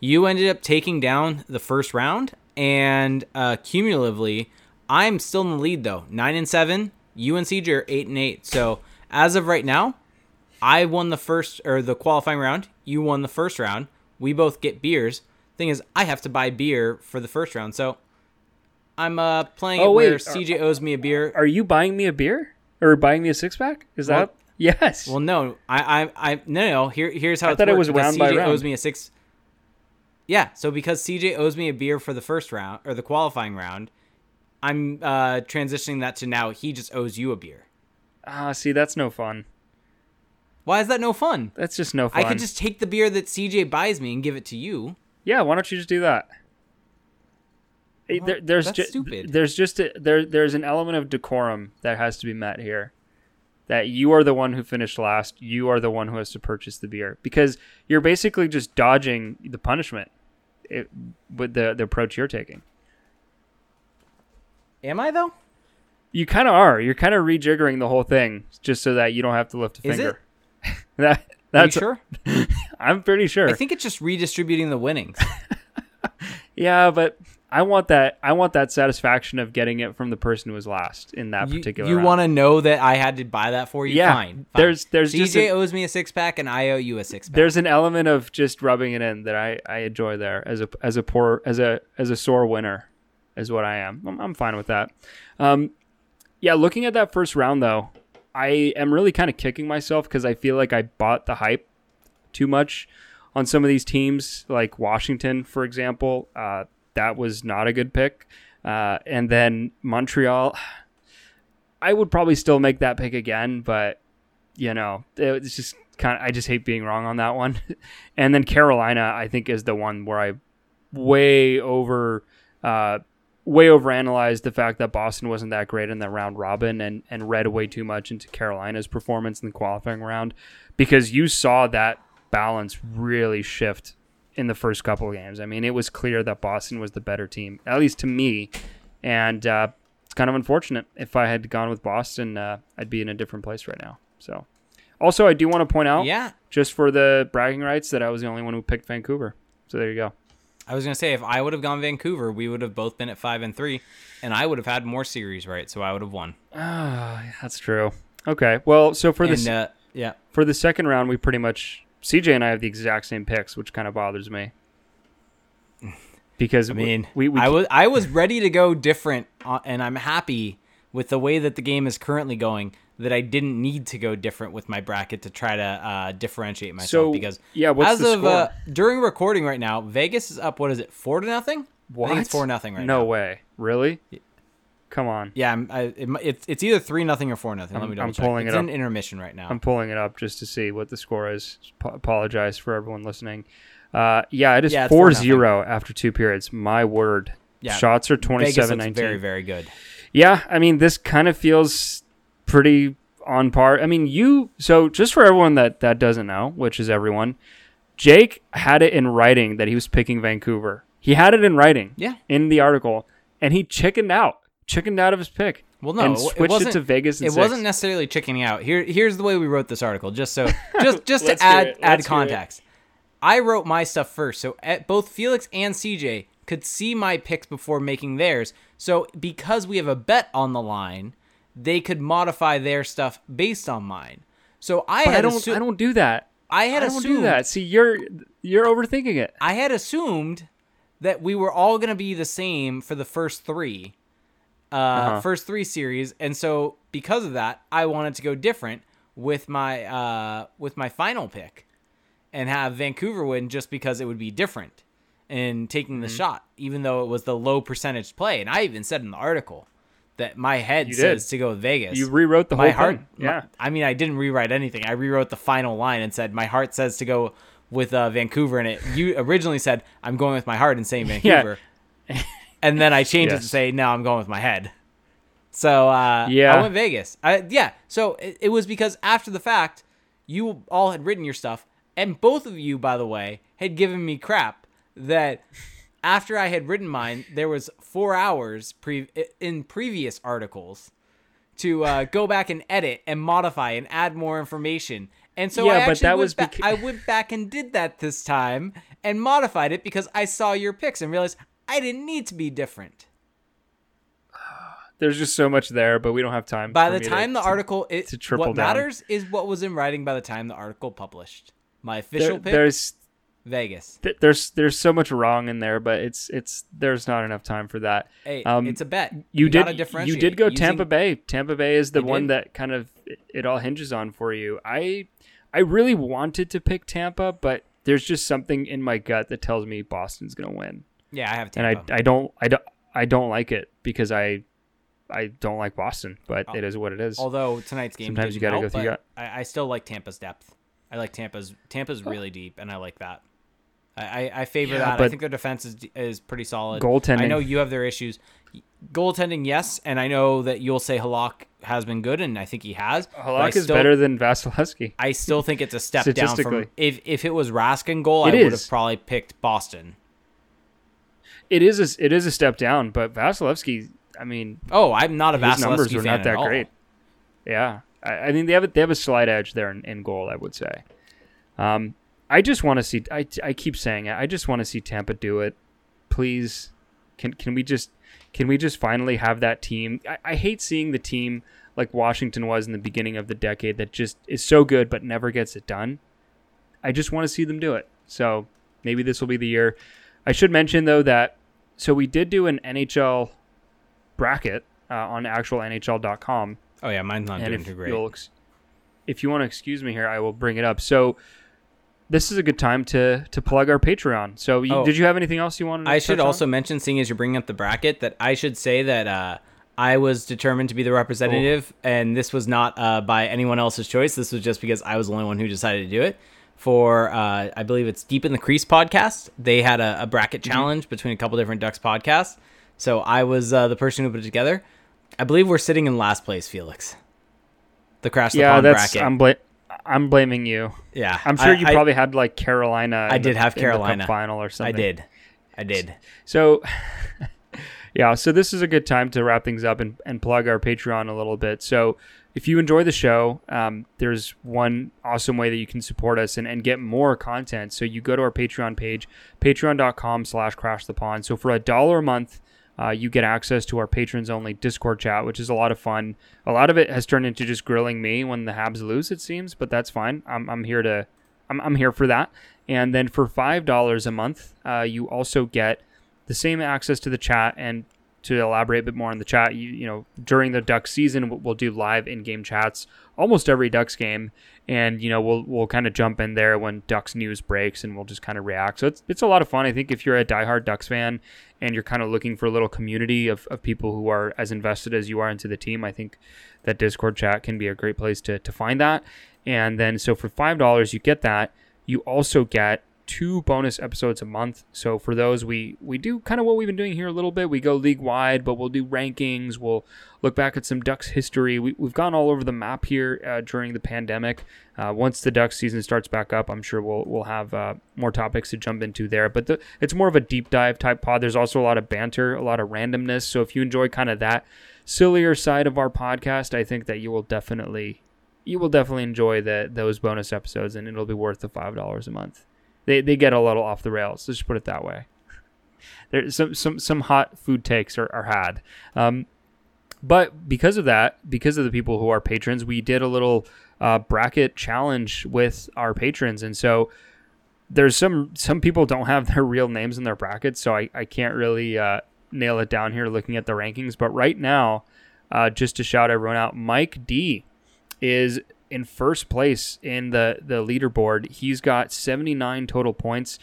You ended up taking down the first round, and uh, cumulatively, I'm still in the lead though, nine and seven. You and C J are eight and eight. So as of right now, I won the first or the qualifying round. You won the first round. We both get beers. Thing is, I have to buy beer for the first round, so I'm uh, playing oh, it wait. where C J owes me a beer. Are you buying me a beer or buying me a six pack? Is well, that yes? Well, no, I, I, I no, no. Here, here's how I it's thought worked. It was round by round. C J owes me a six. Yeah, so because C J owes me a beer for the first round or the qualifying round, I'm uh, transitioning that to now he just owes you a beer. Ah, uh, see, that's no fun. Why is that no fun? That's just no fun. I could just take the beer that C J buys me and give it to you. Yeah, why don't you just do that? Well, there, there's that's ju- stupid. There's just a, there. There's an element of decorum that has to be met here. That you are the one who finished last. You are the one who has to purchase the beer because you're basically just dodging the punishment. it, with the, the approach you're taking. Am I, though? You kind of are. You're kind of rejiggering the whole thing just so that you don't have to lift a Is finger. It? that, that's, are you sure? I'm pretty sure. I think it's just redistributing the winnings. Yeah, but I want that. I want that satisfaction of getting it from the person who was last in that you, particular. You want to know that I had to buy that for you? Yeah. Fine, fine. There's, there's. C J just a, owes me a six pack, and I owe you a six pack. There's an element of just rubbing it in that I, I enjoy there as a as a poor as a as a sore winner, is what I am. I'm, I'm fine with that. Um, yeah, looking at that first round though, I am really kind of kicking myself because I feel like I bought the hype too much on some of these teams, like Washington, for example. Uh, that was not a good pick. Uh, and then Montreal, I would probably still make that pick again, but, you know, it's just kind of, I just hate being wrong on that one. And then Carolina, I think, is the one where I way over, uh, way overanalyzed the fact that Boston wasn't that great in the round robin and, and read way too much into Carolina's performance in the qualifying round, because you saw that balance really shift in the first couple of games. I mean, it was clear that Boston was the better team, at least to me, and uh, it's kind of unfortunate. If I had gone with Boston, uh, I'd be in a different place right now. So, also, I do want to point out, yeah, just for the bragging rights, that I was the only one who picked Vancouver. So there you go. I was going to say, if I would have gone Vancouver, we would have both been at five and three, and I would have had more series right, so I would have won. Ah, oh, that's true. Okay, well, so for the uh, yeah for the second round, we pretty much. C J and I have the exact same picks, which kind of bothers me. Because I mean, we, we, we I was I was ready to go different, uh, and I'm happy with the way that the game is currently going that I didn't need to go different with my bracket to try to uh, differentiate myself. So, because yeah, what's as the of score? Uh, during recording right now, Vegas is up. What is it? Four to nothing. What? I think it's four nothing right no now. No way. Really? Yeah. Come on. Yeah, I'm, I, it, it's it's either three nothing or four nothing. Let me double I'm pulling check. It's it up. An intermission right now. I'm pulling it up just to see what the score is. P- apologize for everyone listening. Uh, yeah, it is yeah, four zero after two periods. My word. Yeah. Shots are twenty-seven nineteen. Very, very good. Yeah, I mean, this kind of feels pretty on par. I mean, you... So, just for everyone that, that doesn't know, which is everyone, Jake had it in writing that he was picking Vancouver. He had it in writing. Yeah. In the article. And he chickened out. Chickened out of his pick. Well, no, and switched it, wasn't, it to Vegas. And it six. Wasn't necessarily chickening out. Here, here's the way we wrote this article. Just so, just just to add add context. I wrote my stuff first, so at both Felix and C J could see my picks before making theirs. So because we have a bet on the line, they could modify their stuff based on mine. So I but had I don't assu- I don't do that. I had I don't assumed do that. See, you're you're overthinking it. I had assumed that we were all going to be the same for the first three. Uh, uh-huh. First three series, and so because of that, I wanted to go different with my uh, with my final pick, and have Vancouver win just because it would be different in taking the mm-hmm. shot, even though it was the low percentage play. And I even said in the article that my head you says did. To go with Vegas. You rewrote the my whole heart, thing. Yeah, my, I mean, I didn't rewrite anything. I rewrote the final line and said my heart says to go with uh, Vancouver, and it you originally said I'm going with my heart and saying Vancouver. Yeah. And then I changed yes. it to say, no, I'm going with my head. So uh, yeah. I went Vegas. I, yeah. So it, it was because after the fact, you all had written your stuff. And both of you, by the way, had given me crap that after I had written mine, there was four hours pre- in previous articles to uh, go back and edit and modify and add more information. And so yeah, I, actually that went was beca- ba- I went back and did that this time and modified it because I saw your picks and realized I didn't need to be different. There's just so much there, but we don't have time. By the time to, the article, it, to triple what down. Matters is what was in writing by the time the article published. My official there, pick, there's, Vegas. Th- there's there's so much wrong in there, but it's it's there's not enough time for that. Hey, um, it's a bet. You, you did you did go using, Tampa Bay. Tampa Bay is the one did. That kind of it, it all hinges on for you. I I really wanted to pick Tampa, but there's just something in my gut that tells me Boston's going to win. Yeah, I have Tampa. And I, I don't I don't I don't like it because I I don't like Boston, but oh. It is what it is. Although tonight's game sometimes you got to go through your I, I still like Tampa's depth. I like Tampa's Tampa's oh. really deep and I like that. I, I, I favor yeah, that. I think their defense is is pretty solid. Goaltending. I know you have their issues. Goaltending, yes, and I know that you'll say Halak has been good and I think he has. Halak is still better than Vasilevsky. I still think it's a step down from if if it was Raskin goal, it I would have probably picked Boston. it is a, it is a step down, but Vasilevsky, I mean, oh, I'm not a Vasilevsky fan. His numbers are not that great. Yeah, I, I mean they have a, they have a slight edge there in, in goal, I would say. Um, I just want to see. I, I keep saying it. I just want to see Tampa do it. Please, can can we just can we just finally have that team? I, I hate seeing the team like Washington was in the beginning of the decade that just is so good but never gets it done. I just want to see them do it. So maybe this will be the year. I should mention though that so we did do an N H L bracket uh, on actual N H L dot com. Oh yeah, mine's not and doing too great. Ex- if you want to excuse me here, I will bring it up. So this is a good time to to plug our Patreon. So you, oh, did you have anything else you wanted to I should also on? mention, seeing as you're bringing up the bracket, that I should say that uh, I was determined to be the representative, oh. and this was not uh, by anyone else's choice. This was just because I was the only one who decided to do it. For, uh, I believe it's Deep in the Crease podcast. They had a, a bracket challenge mm-hmm. between a couple different Ducks podcasts. So I was uh, the person who put it together. I believe we're sitting in last place, Felix. The Crash the yeah, Pond that's, bracket. Yeah, I'm blaming. I'm blaming you. Yeah, I'm sure I, you probably I, had like Carolina. I did the, have Carolina final or something. I did, I did. So, yeah. So this is a good time to wrap things up and, and plug our Patreon a little bit. So if you enjoy the show, um, there's one awesome way that you can support us and, and get more content. So you go to our Patreon page, patreon dot com slash crash the pond. So for a dollar a month, Uh, you get access to our patrons-only Discord chat, which is a lot of fun. A lot of it has turned into just grilling me when the Habs lose, it seems, but that's fine. I'm I'm here to, I'm I'm here for that. And then for five dollars a month, uh, you also get the same access to the chat. And to elaborate a bit more on the chat, you you know during the Ducks season, we'll do live in-game chats almost every Ducks game, and you know we'll we'll kind of jump in there when Ducks news breaks, and we'll just kind of react. So it's it's a lot of fun. I think if you're a diehard Ducks fan and you're kind of looking for a little community of, of people who are as invested as you are into the team, I think that Discord chat can be a great place to to find that. And then so for five dollars, you get that. You also get two bonus episodes a month. So for those, we we do kind of what we've been doing here a little bit. We go league wide, but we'll do rankings. We'll look back at some Ducks history. We, we've gone all over the map here uh, during the pandemic. Uh, once the Ducks season starts back up, I'm sure we'll we'll have uh, more topics to jump into there. But the, it's more of a deep dive type pod. There's also a lot of banter, a lot of randomness. So if you enjoy kind of that sillier side of our podcast, I think that you will definitely you will definitely enjoy the those bonus episodes, and it'll be worth the five dollars a month. They they get a little off the rails. Let's just put it that way. There's some some some hot food takes are, are had. Um, but because of that, because of the people who are patrons, we did a little uh, bracket challenge with our patrons. And so there's some some people don't have their real names in their brackets, so I, I can't really uh, nail it down here looking at the rankings. But right now, uh, just to shout everyone out, Mike D is in first place in the, the leaderboard. He's got seventy-nine total points.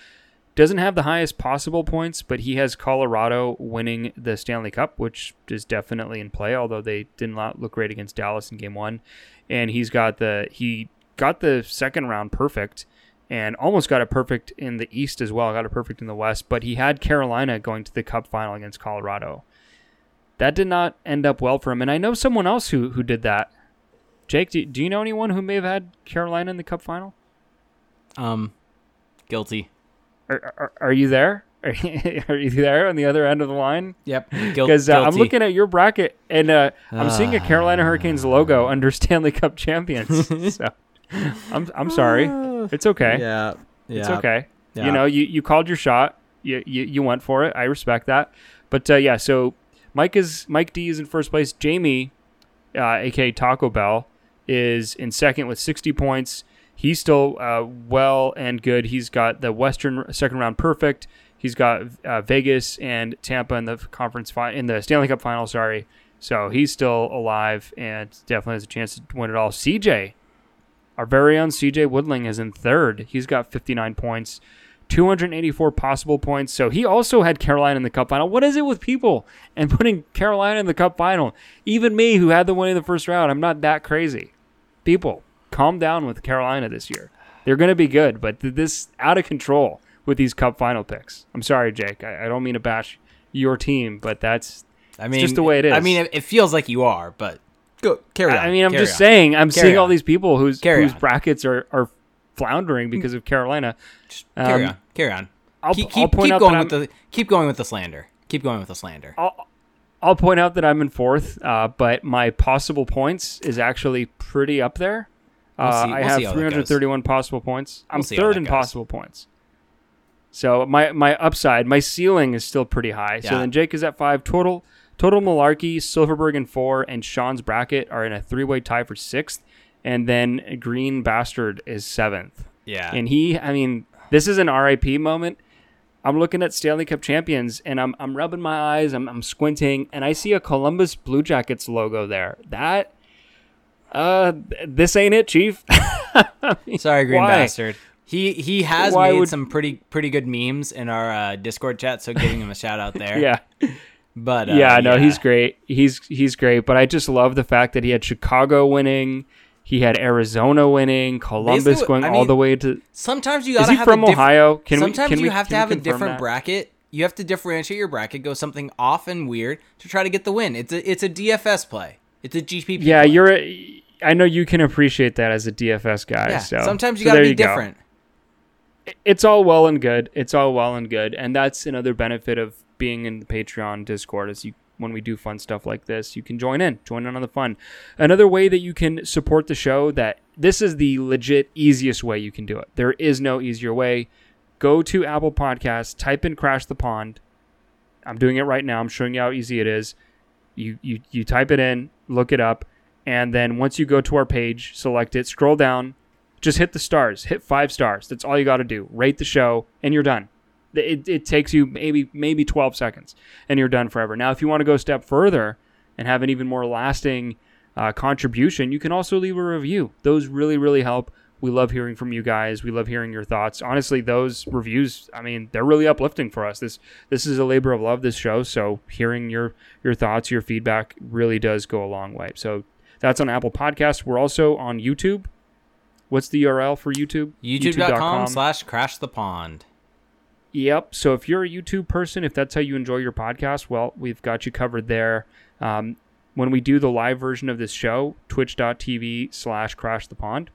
Doesn't have the highest possible points, but he has Colorado winning the Stanley Cup, which is definitely in play, although they did not look great against Dallas in game one. And he's got the he got the second round perfect and almost got a perfect in the East as well, got a perfect in the West, but he had Carolina going to the Cup final against Colorado. That did not end up well for him. And I know someone else who who did that. Jake, do, do you know anyone who may have had Carolina in the Cup final? Um, guilty. Are are, are you there? Are, are you there on the other end of the line? Yep, Guil- Because uh, I'm looking at your bracket, and uh, I'm uh, seeing a Carolina Hurricanes logo under Stanley Cup champions. So I'm I'm sorry. It's okay. Yeah, yeah. It's okay. Yeah. You know, you, you called your shot. You, you you went for it. I respect that. But uh, yeah, so Mike is Mike D is in first place. Jamie, uh, aka Taco Bell, is in second with sixty points. He's still uh, well and good. He's got the Western second round perfect. He's got uh, Vegas and Tampa in the conference fi- in the Stanley Cup final. Sorry, so he's still alive and definitely has a chance to win it all. C J, our very own C J Woodling, is in third. He's got fifty-nine points, two hundred eighty-four possible points. So he also had Carolina in the Cup final. What is it with people and putting Carolina in the Cup final? Even me, who had the win in the first round, I'm not that crazy. People, calm down with Carolina this year. They're going to be good, but this out of control with these Cup final picks. I'm sorry, Jake. I, I don't mean to bash your team, but that's I mean, just the way it is. I mean, it feels like you are, but go carry on. I mean, I'm just on. saying. I'm carry seeing on. all these people whose carry whose on. brackets are are floundering because of Carolina. Just carry um, on. Carry on. I'll, keep, I'll point keep out going with the keep going with the slander. Keep going with the slander. I'll, I'll point out that I'm in fourth, uh, but my possible points is actually pretty up there. Uh, we'll we'll I have three hundred thirty-one possible points. I'm we'll third in goes. possible points. So my my upside, my ceiling is still pretty high. Yeah. So then Jake is at five total. Total Malarkey, Silverberg in four, and Sean's bracket are in a three-way tie for sixth. And then Green Bastard is seventh. Yeah. And he, I mean, this is an R I P moment. I'm looking at Stanley Cup champions, and I'm I'm rubbing my eyes, I'm I'm squinting, and I see a Columbus Blue Jackets logo there. That, uh, this ain't it, Chief. I mean, sorry, Green why? Bastard. He he has why made would... some pretty pretty good memes in our uh, Discord chat, so giving him a shout out there. Yeah. But uh, yeah, no, yeah. he's great. He's he's great. But I just love the fact that he had Chicago winning. He had Arizona winning, Columbus Basically, going I mean, all the way to. Sometimes you gotta. Is he have from a diff- Ohio? Can sometimes we, can you we, have to have a different that? bracket. You have to differentiate your bracket, go something off and weird to try to get the win. It's a it's a D F S play. It's a G P P. Yeah, play. you're. A, I know you can appreciate that as a D F S guy. Yeah, so sometimes you so gotta be you different. Go. It's all well and good. It's all well and good, and that's another benefit of being in the Patreon Discord is you. When we do fun stuff like this, you can join in, join in on the fun. Another way that you can support the show, that this is the legit easiest way you can do it. There is no easier way. Go to Apple Podcasts, type in Crash the Pond. I'm doing it right now. I'm showing you how easy it is. You, you, you type it in, look it up. And then once you go to our page, select it, scroll down, just hit the stars, hit five stars. That's all you got to do. Rate the show and you're done. It, it takes you maybe maybe twelve seconds, and you're done forever. Now, if you want to go a step further and have an even more lasting uh, contribution, you can also leave a review. Those really, really help. We love hearing from you guys. We love hearing your thoughts. Honestly, those reviews, I mean, they're really uplifting for us. This this is a labor of love, this show, so hearing your, your thoughts, your feedback really does go a long way. So that's on Apple Podcasts. We're also on YouTube. What's the U R L for YouTube? YouTube.com slash Crash the Pond. Yep. So if you're a YouTube person, if that's how you enjoy your podcast, well, we've got you covered there. Um, when we do the live version of this show, twitch.tv slash Crash the Pond.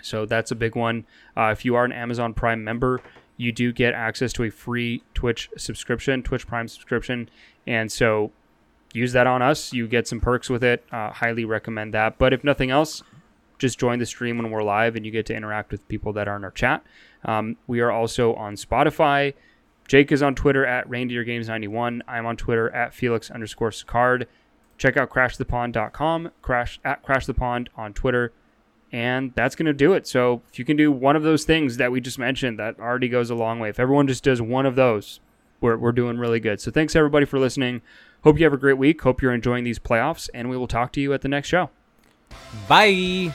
So that's a big one. Uh, if you are an Amazon Prime member, you do get access to a free Twitch subscription, Twitch Prime subscription. And so use that on us. You get some perks with it. Uh, highly recommend that. But if nothing else, just join the stream when we're live and you get to interact with people that are in our chat. Um, we are also on Spotify. Jake is on Twitter at Reindeer Games ninety-one. I'm on Twitter at Felix underscore Sicard. Check out crash the pond dot com, crash at crash the pond on Twitter. And that's going to do it. So if you can do one of those things that we just mentioned, that already goes a long way. If everyone just does one of those, we're, we're doing really good. So thanks everybody for listening. Hope you have a great week. Hope you're enjoying these playoffs and we will talk to you at the next show. Bye.